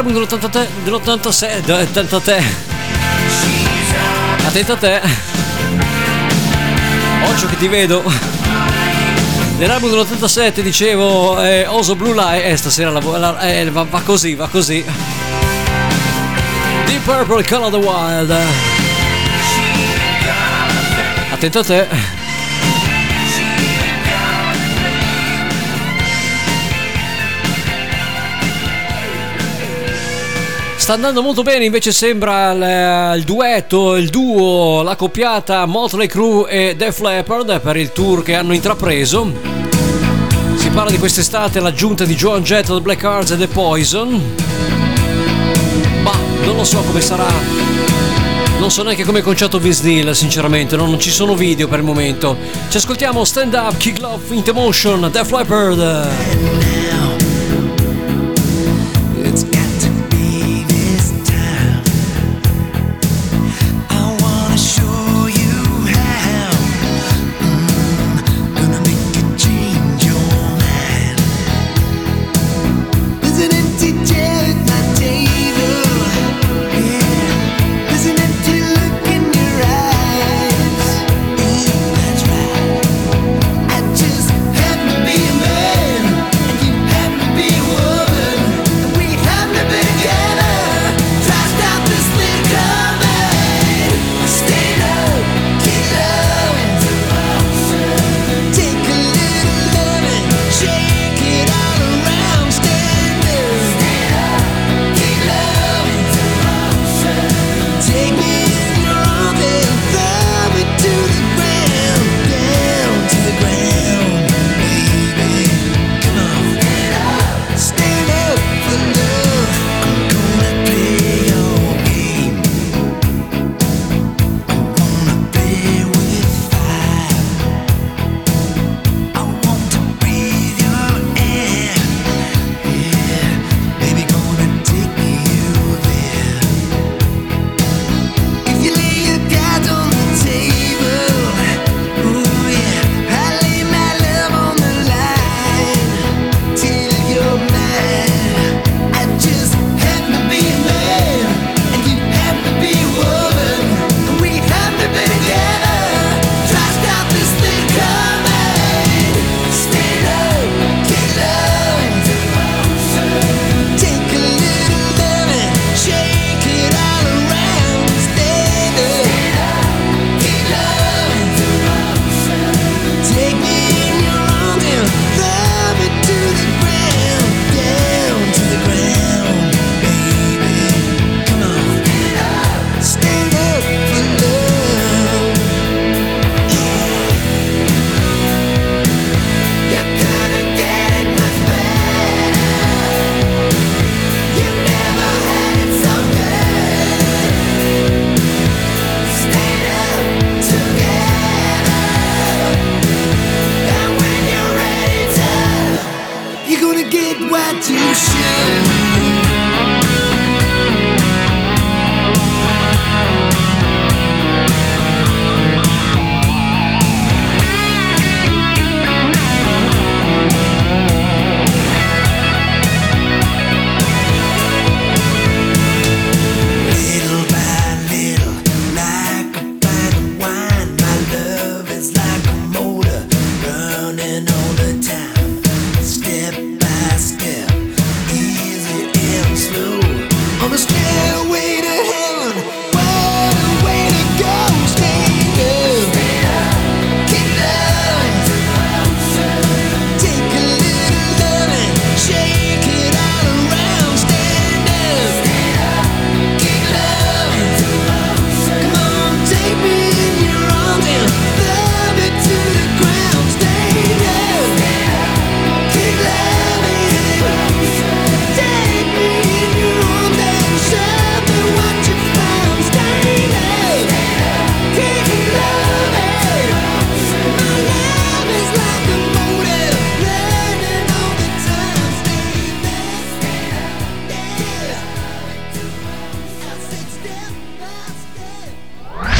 album dell'ottantatré dell'ottantasei dell'ottantatré attento a te occhio che ti vedo. Nell'album dell'ottantasette dicevo eh, Oso Blue Light e eh, stasera la, la, eh, va, va così va così Deep Purple Call of the Wild, attento a te. Sta andando molto bene invece sembra il, il duetto, il duo, la coppiata Motley Crue e Def Leppard per il tour che hanno intrapreso. Si parla di quest'estate l'aggiunta di Joan Jett, The Blackhearts e The Poison. Ma non lo so come sarà, non so neanche come è conciato Vince Neil sinceramente, non ci sono video per il momento. Ci ascoltiamo Stand Up, Kick Love, Into Motion, Def Leppard.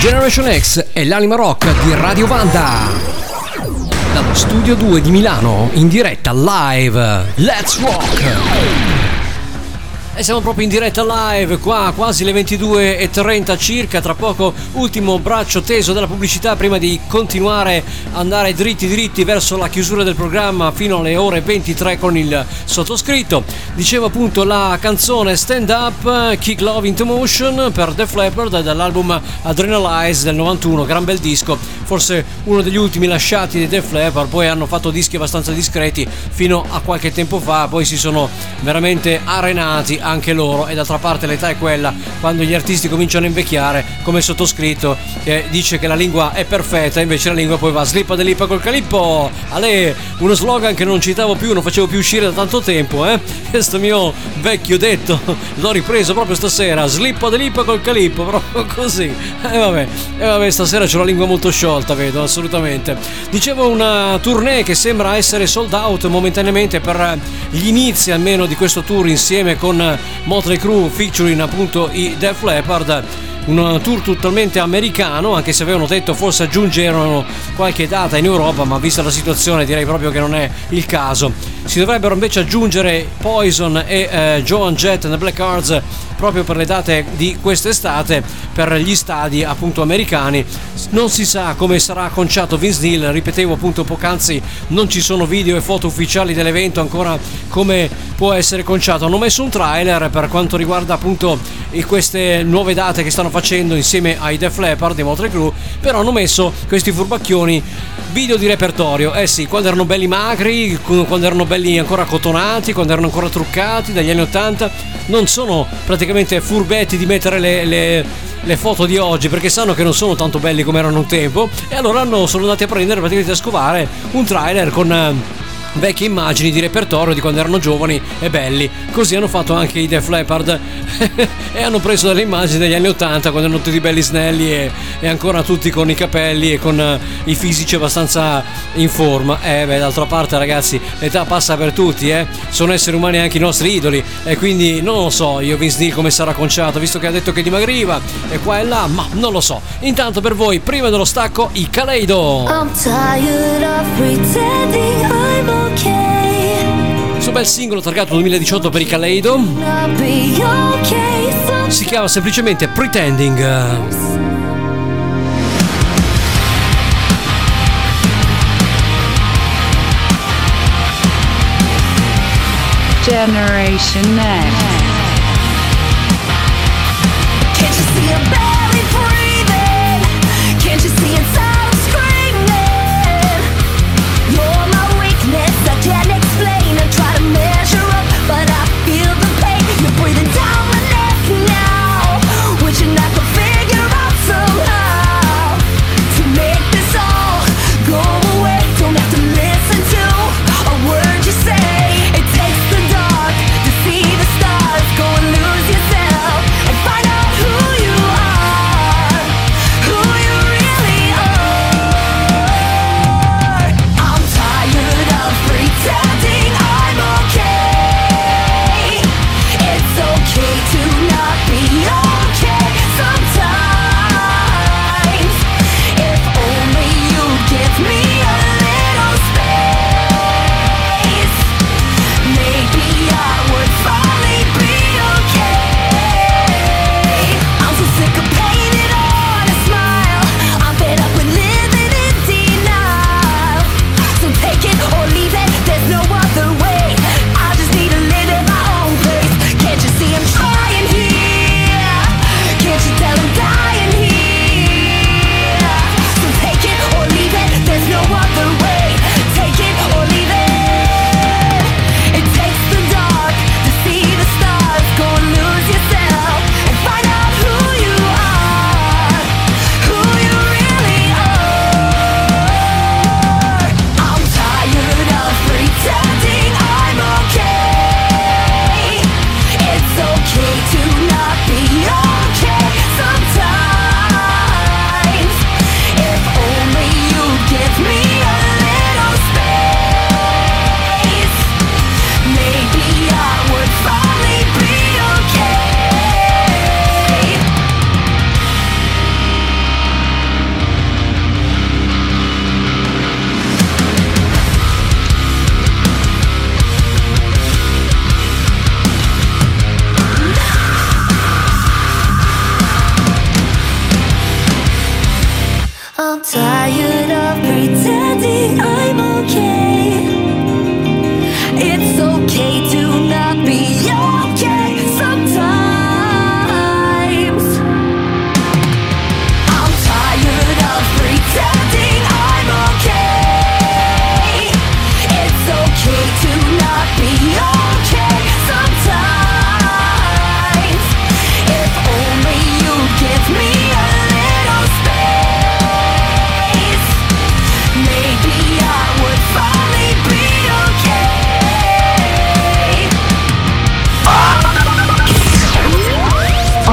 Generation X è l'anima rock di Radiovanda, dallo studio due di Milano, in diretta live. Let's rock! E siamo proprio in diretta live qua, quasi le ventidue e trenta circa. Tra poco ultimo braccio teso della pubblicità prima di continuare a andare dritti dritti verso la chiusura del programma fino alle ore ventitré con il sottoscritto. Dicevo appunto la canzone Stand Up, Kick Love Into Motion per Def Leppard dall'album Adrenalize del novantuno, gran bel disco, forse uno degli ultimi lasciati dei Def Leppard. Poi hanno fatto dischi abbastanza discreti fino a qualche tempo fa, poi si sono veramente arenati anche loro, e d'altra parte l'età è quella, quando gli artisti cominciano a invecchiare, come sottoscritto che dice che la lingua è perfetta, invece la lingua poi va slippa dell'ippa col calippo. Ale, uno slogan che non citavo più, non facevo più uscire da tanto tempo, eh? Questo mio vecchio detto l'ho ripreso proprio stasera, slippa dell'ippa col calippo, proprio così. E eh vabbè, eh vabbè, stasera c'ho la lingua molto sciolta, vedo, assolutamente. Dicevo, una tournée che sembra essere sold out momentaneamente per gli inizi almeno di questo tour insieme con Motley Crue featuring appunto i Def Leppard, un tour totalmente americano, anche se avevano detto forse aggiungerono qualche data in Europa, ma vista la situazione direi proprio che non è il caso. Si dovrebbero invece aggiungere Poison e eh, Joan Jett and the Blackhearts proprio per le date di quest'estate per gli stadi appunto americani. Non si sa come sarà acconciato Vince Neil, ripetevo appunto poc'anzi, non ci sono video e foto ufficiali dell'evento ancora, come può essere conciato. Hanno messo un trailer per quanto riguarda appunto queste nuove date che stanno facendo insieme ai Def Leppard e Motley Crue, però hanno messo questi furbacchioni video di repertorio, eh sì, quando erano belli magri, quando erano belli ancora cotonati, quando erano ancora truccati dagli anni ottanta. Non sono praticamente furbetti di mettere le, le, le foto di oggi, perché sanno che non sono tanto belli come erano un tempo, e allora hanno, sono andati a prendere praticamente a scovare un trailer con vecchie immagini di repertorio di quando erano giovani e belli. Così hanno fatto anche i Def Leppard e hanno preso delle immagini degli anni ottanta, quando erano tutti belli snelli e, e ancora tutti con i capelli e con uh, i fisici abbastanza in forma. Eh beh, d'altra parte ragazzi, l'età passa per tutti, eh sono esseri umani anche i nostri idoli, e quindi non lo so io Vince Neil come sarà conciato, visto che ha detto che dimagriva e qua e là, ma non lo so. Intanto per voi, prima dello stacco, i Kaleido. I'm tired of pretending I'm questo bel singolo targato duemiladiciotto per i Kaleido, si chiama semplicemente Pretending. Generation X. You are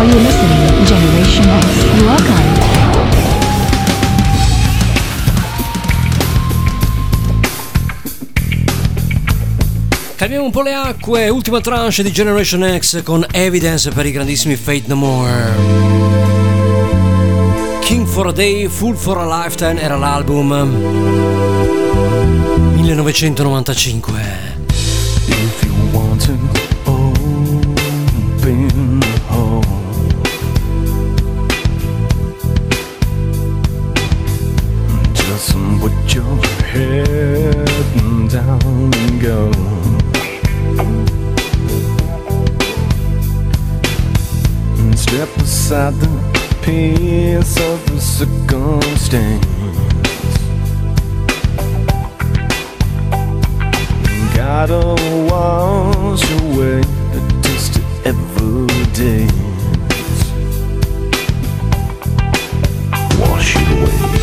You're listening to Generation X. Welcome. Cambiamo un po' le acque, ultima tranche di Generation X con Evidence per i grandissimi Faith No More. King for a Day, Fool for a Lifetime era l'album millenovecentonovantacinque. If you want to open the hole. Just put your head down and go. And step aside the peace of the circumstance. Gotta wash away the dust of every day. Wash it away.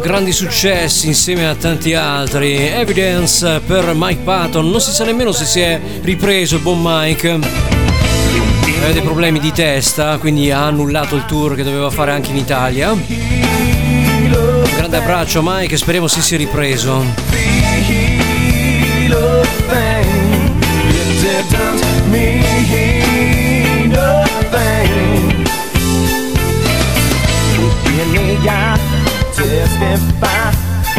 Grandi successi insieme a tanti altri. Evidence per Mike Patton, non si sa nemmeno se si è ripreso il buon Mike, aveva dei problemi di testa, quindi ha annullato il tour che doveva fare anche in Italia. Un grande abbraccio a Mike, speriamo si sia ripreso. Just if I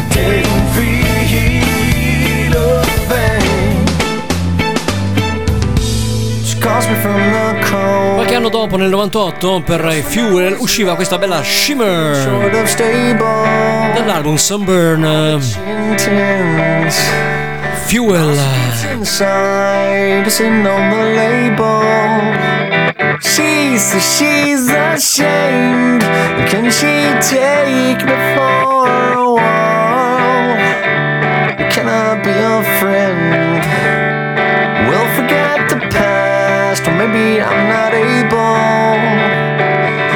didn't feel a thing. She calls me from the cold. Qualche anno dopo, nel novantotto, per Fuel usciva questa bella Shimmer dall'album Sunburn. Fuel. Inside, sitting on the label. She says she's ashamed. Can she take me for a while? Can I be your friend? We'll forget the past, or maybe I'm not able.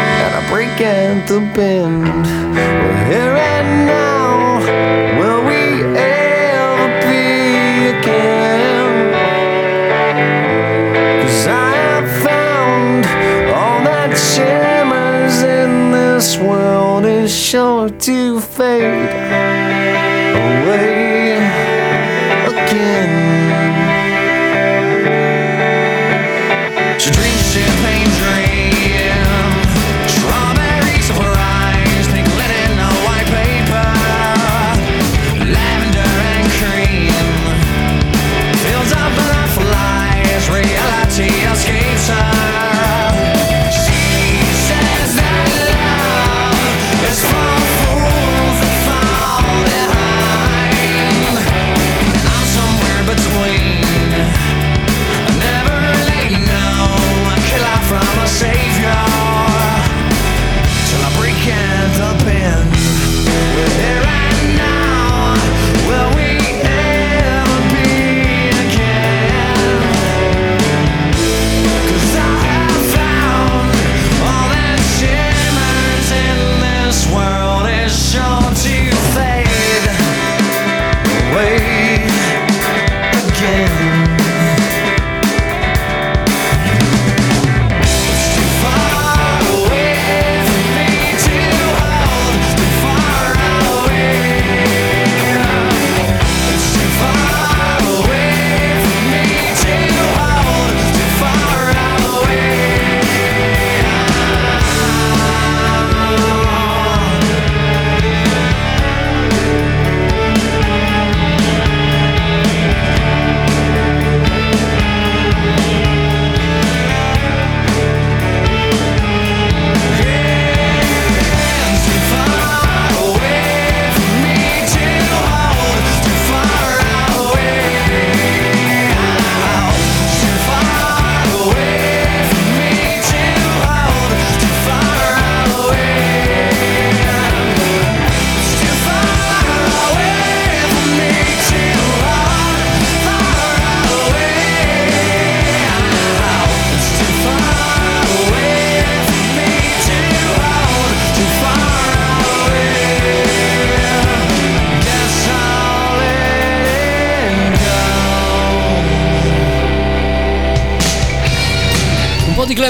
And I break at the bend. We're here and now. Will we ever be again? 'Cause I have found all that shimmers in this world is sure to fade away again.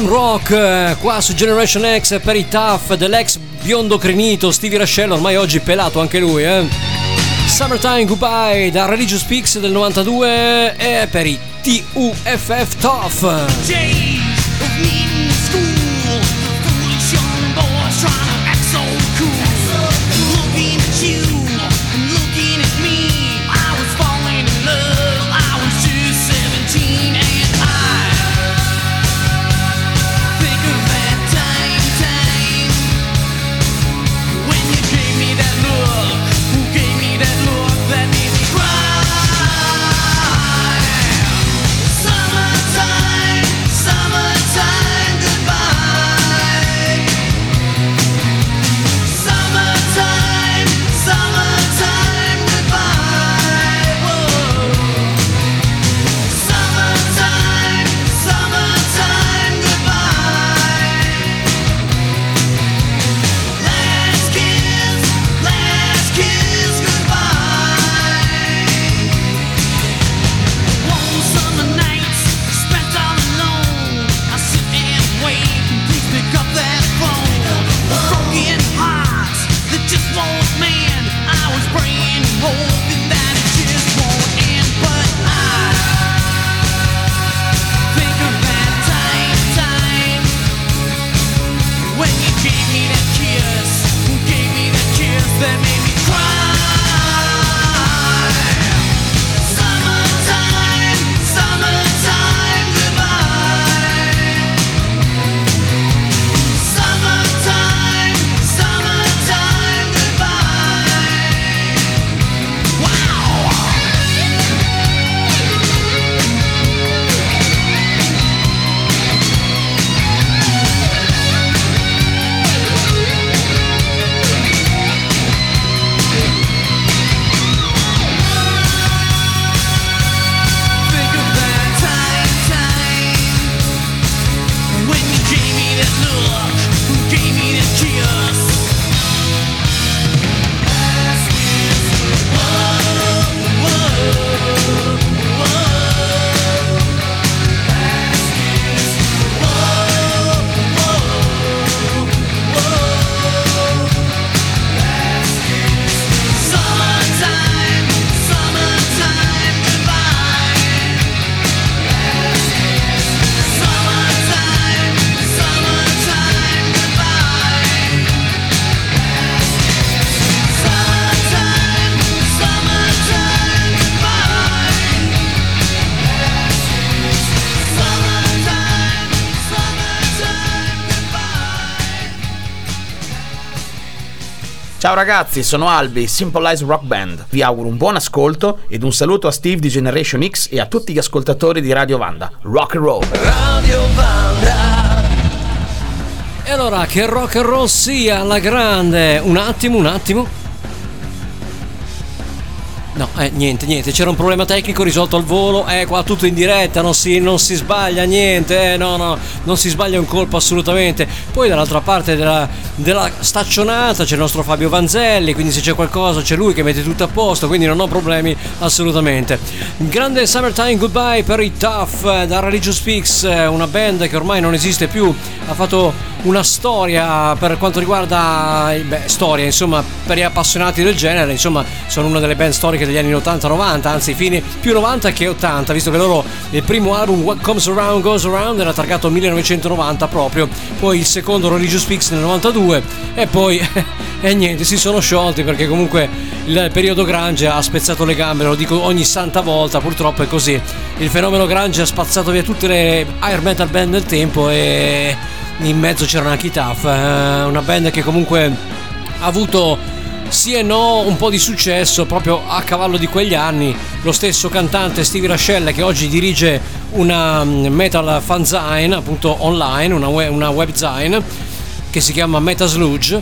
Rock qua su Generation X per i Tough dell'ex biondo crinito Stevie Rascello, ormai oggi pelato anche lui, eh? Summertime Goodbye da Religious Peaks del novantadue e per i T U F F Tough. Summer Ciao ragazzi, sono Albi, Simple Eyes Rock Band. Vi auguro un buon ascolto ed un saluto a Steve di Generation X e a tutti gli ascoltatori di Radiovanda. Rock and roll! Radiovanda. E allora, che rock and roll sia alla grande! Un attimo, un attimo. No, eh, niente, niente, c'era un problema tecnico risolto al volo. Eh, qua tutto in diretta, non si, non si sbaglia niente. Eh, no, no, non si sbaglia un colpo assolutamente. Poi dall'altra parte della, della staccionata c'è il nostro Fabio Vanzelli, quindi se c'è qualcosa c'è lui che mette tutto a posto, quindi non ho problemi assolutamente. Grande Summertime Goodbye per i Tough da Religious Peaks, una band che ormai non esiste più, ha fatto una storia per quanto riguarda beh, storia insomma per gli appassionati del genere, insomma sono una delle band storiche degli anni ottanta novanta, anzi fine più novanta che ottanta, visto che loro il primo album What Comes Around Goes Around era targato millenovecentonovanta proprio, poi il secondo Religious Peaks nel novantadue e poi e niente, si sono sciolti perché comunque il periodo grunge ha spezzato le gambe, lo dico ogni santa volta, purtroppo è così, il fenomeno grunge ha spazzato via tutte le air metal band del tempo e in mezzo c'erano anche i Tough, una band che comunque ha avuto sì e no un po' di successo proprio a cavallo di quegli anni. Lo stesso cantante Stevie Rascella, che oggi dirige una metal fanzine appunto online, una web, una webzine che si chiama Metal Sludge,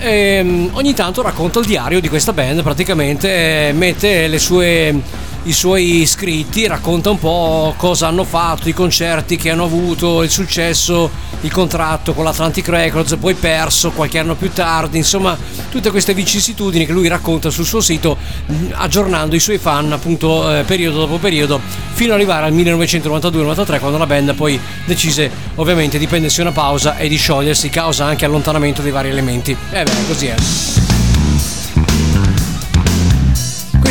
e ogni tanto racconta il diario di questa band, praticamente mette le sue i suoi iscritti, racconta un po' cosa hanno fatto, i concerti che hanno avuto, il successo, il contratto con l'Atlantic Records, poi perso qualche anno più tardi, insomma tutte queste vicissitudini che lui racconta sul suo sito aggiornando i suoi fan appunto eh, periodo dopo periodo fino ad arrivare al millenovecentonovantadue novantatré, quando la band poi decise ovviamente di prendersi una pausa e di sciogliersi, causa anche allontanamento dei vari elementi. E eh beh, così è.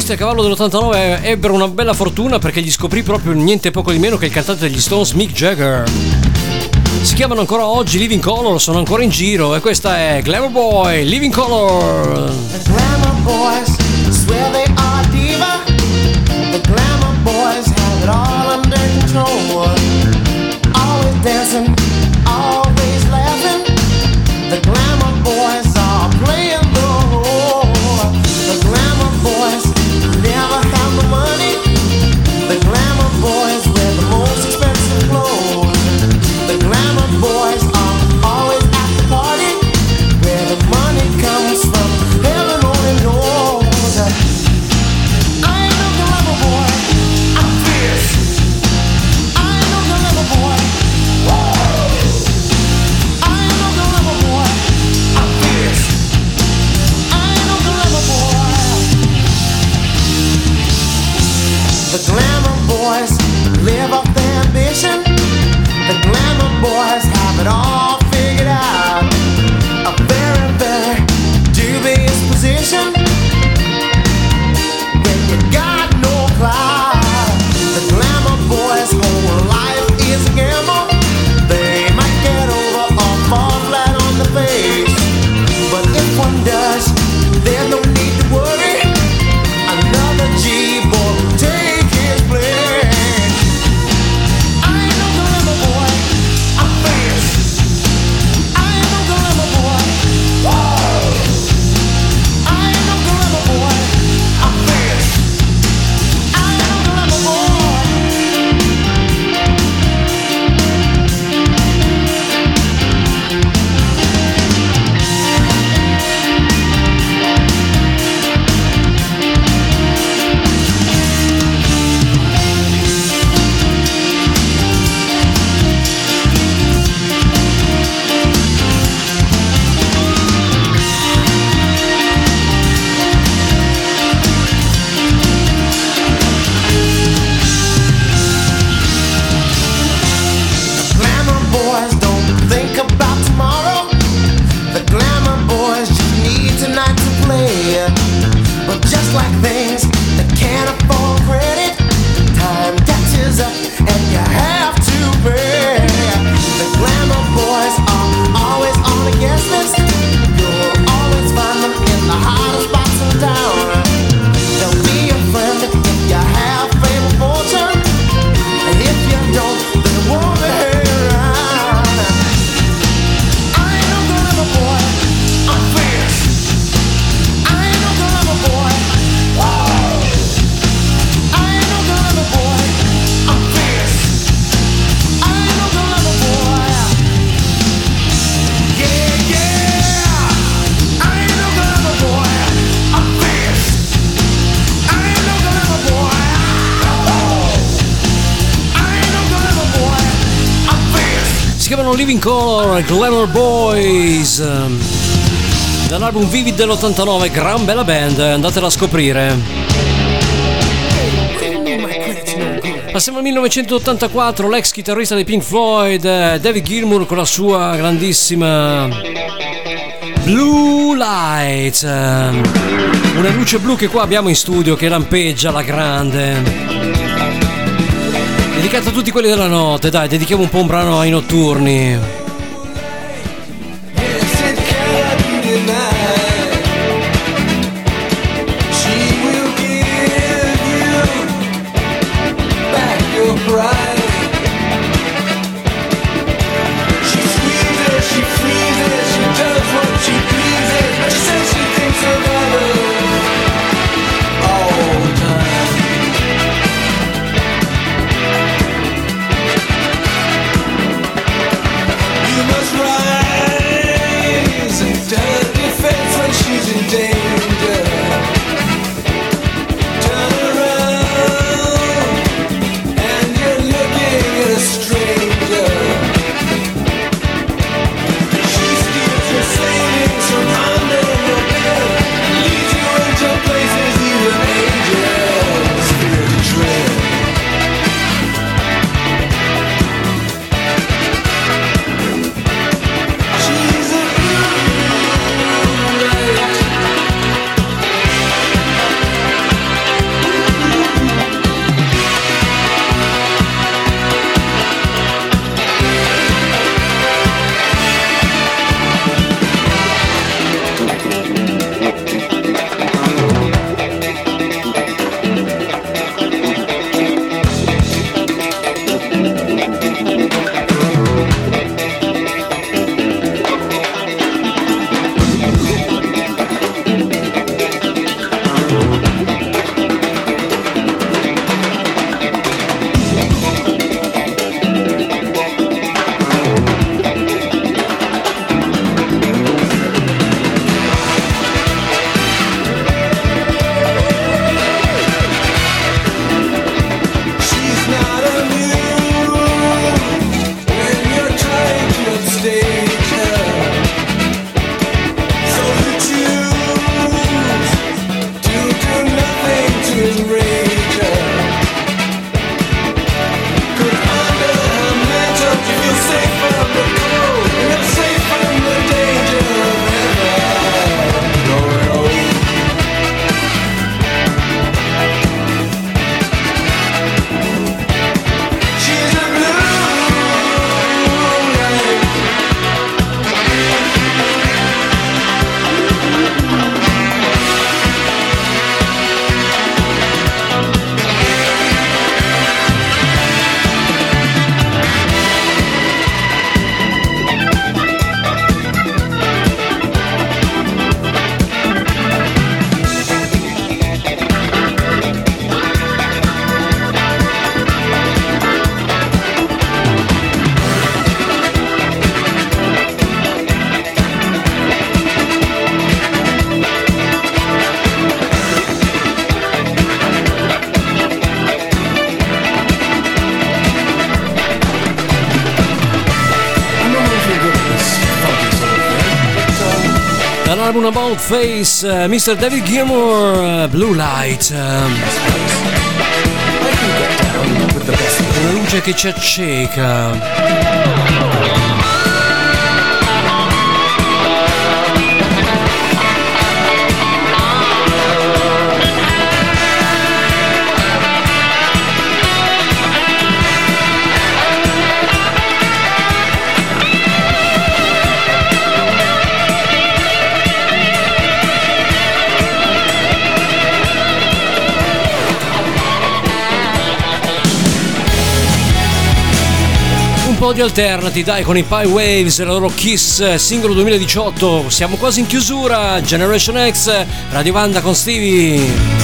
A cavallo dell'ottantanove ebbero una bella fortuna perché gli scoprì proprio niente poco di meno che il cantante degli Stones, Mick Jagger. Si chiamano ancora oggi Living Color, sono ancora in giro e questa è Glamour Boy, Living Color. The Glamour Boys swear they are diva. The Glamour Boys have it all under control. Always dancing, always laughing. The Glamour Boys are playing the role. The Glamour Boys never have the money. The glamour boys wear the most expensive clothes. The glamour boys are always at the party where the money comes from. Heaven only knows. I ain't no glamour boy, I'm fierce. I ain't no glamour boy. Whoa. brano Living Color, Glamour Boys, dall'album Vivid dell'ottantanove, gran bella band, andatela a scoprire. Passiamo al millenovecentottantaquattro, l'ex chitarrista dei Pink Floyd, David Gilmour, con la sua grandissima Blue Light, una luce blu che qua abbiamo in studio che lampeggia alla grande, dedicata a tutti quelli della notte. Dai, dedichiamo un po' un brano ai notturni. About Face, uh, mister David Gilmour, uh, Blue Light, um, una luce che ci acceca. Un po' di alternati, dai, con i Pale Waves e la loro Kiss, singolo duemiladiciotto. Siamo quasi in chiusura. Generation X, Radiovanda con Stevie.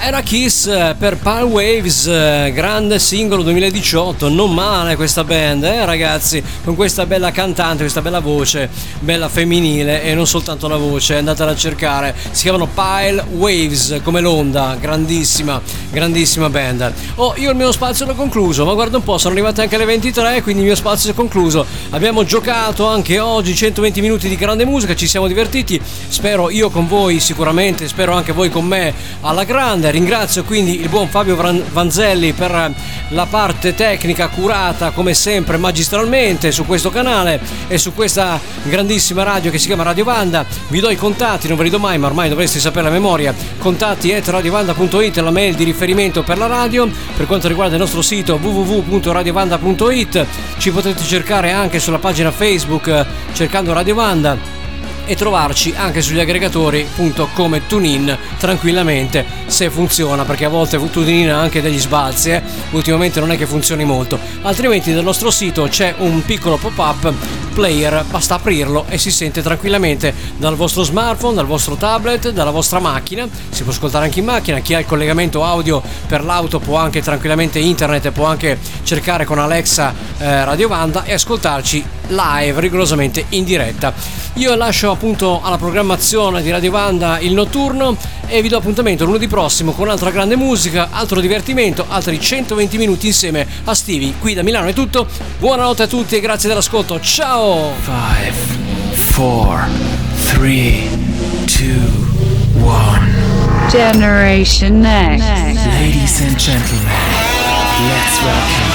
prima era Kiss per Pale Waves, grande singolo duemiladiciotto, non male questa band, eh ragazzi, con questa bella cantante, questa bella voce, bella femminile e non soltanto la voce, andatela a cercare, si chiamano Pale Waves come l'onda, grandissima, grandissima band. Oh, io il mio spazio l'ho concluso, ma guarda un po', sono arrivate anche le ventitré, quindi il mio spazio è concluso. Abbiamo giocato anche oggi centoventi minuti di grande musica, ci siamo divertiti, spero io con voi sicuramente, spero anche voi con me alla grande. Ringrazio quindi il buon Fabio Vanzelli per la parte tecnica curata come sempre magistralmente su questo canale e su questa grandissima radio che si chiama Radiovanda. Vi do i contatti, non ve li do mai ma ormai dovreste sapere a memoria, contatti at radiovanda punto it, la mail di riferimento per la radio. Per quanto riguarda il nostro sito w w w punto radiovanda punto it ci potete cercare anche sulla pagina Facebook cercando Radiovanda e trovarci anche sugli aggregatori appunto come TuneIn tranquillamente se funziona, perché a volte TuneIn ha anche degli sbalzi, eh? Ultimamente non è che funzioni molto, altrimenti nel nostro sito c'è un piccolo pop-up player, basta aprirlo e si sente tranquillamente dal vostro smartphone, dal vostro tablet, dalla vostra macchina, si può ascoltare anche in macchina, chi ha il collegamento audio per l'auto può anche tranquillamente internet, può anche cercare con Alexa eh, Radiovanda e ascoltarci live rigorosamente in diretta. Io lascio appunto alla programmazione di Radiovanda il notturno e vi do appuntamento lunedì prossimo con altra grande musica, altro divertimento, altri centoventi minuti insieme a Stevie. Qui da Milano è tutto, buonanotte a tutti e grazie dell'ascolto, ciao! five, four, three, two, one Generation X. Ladies and gentlemen, let's welcome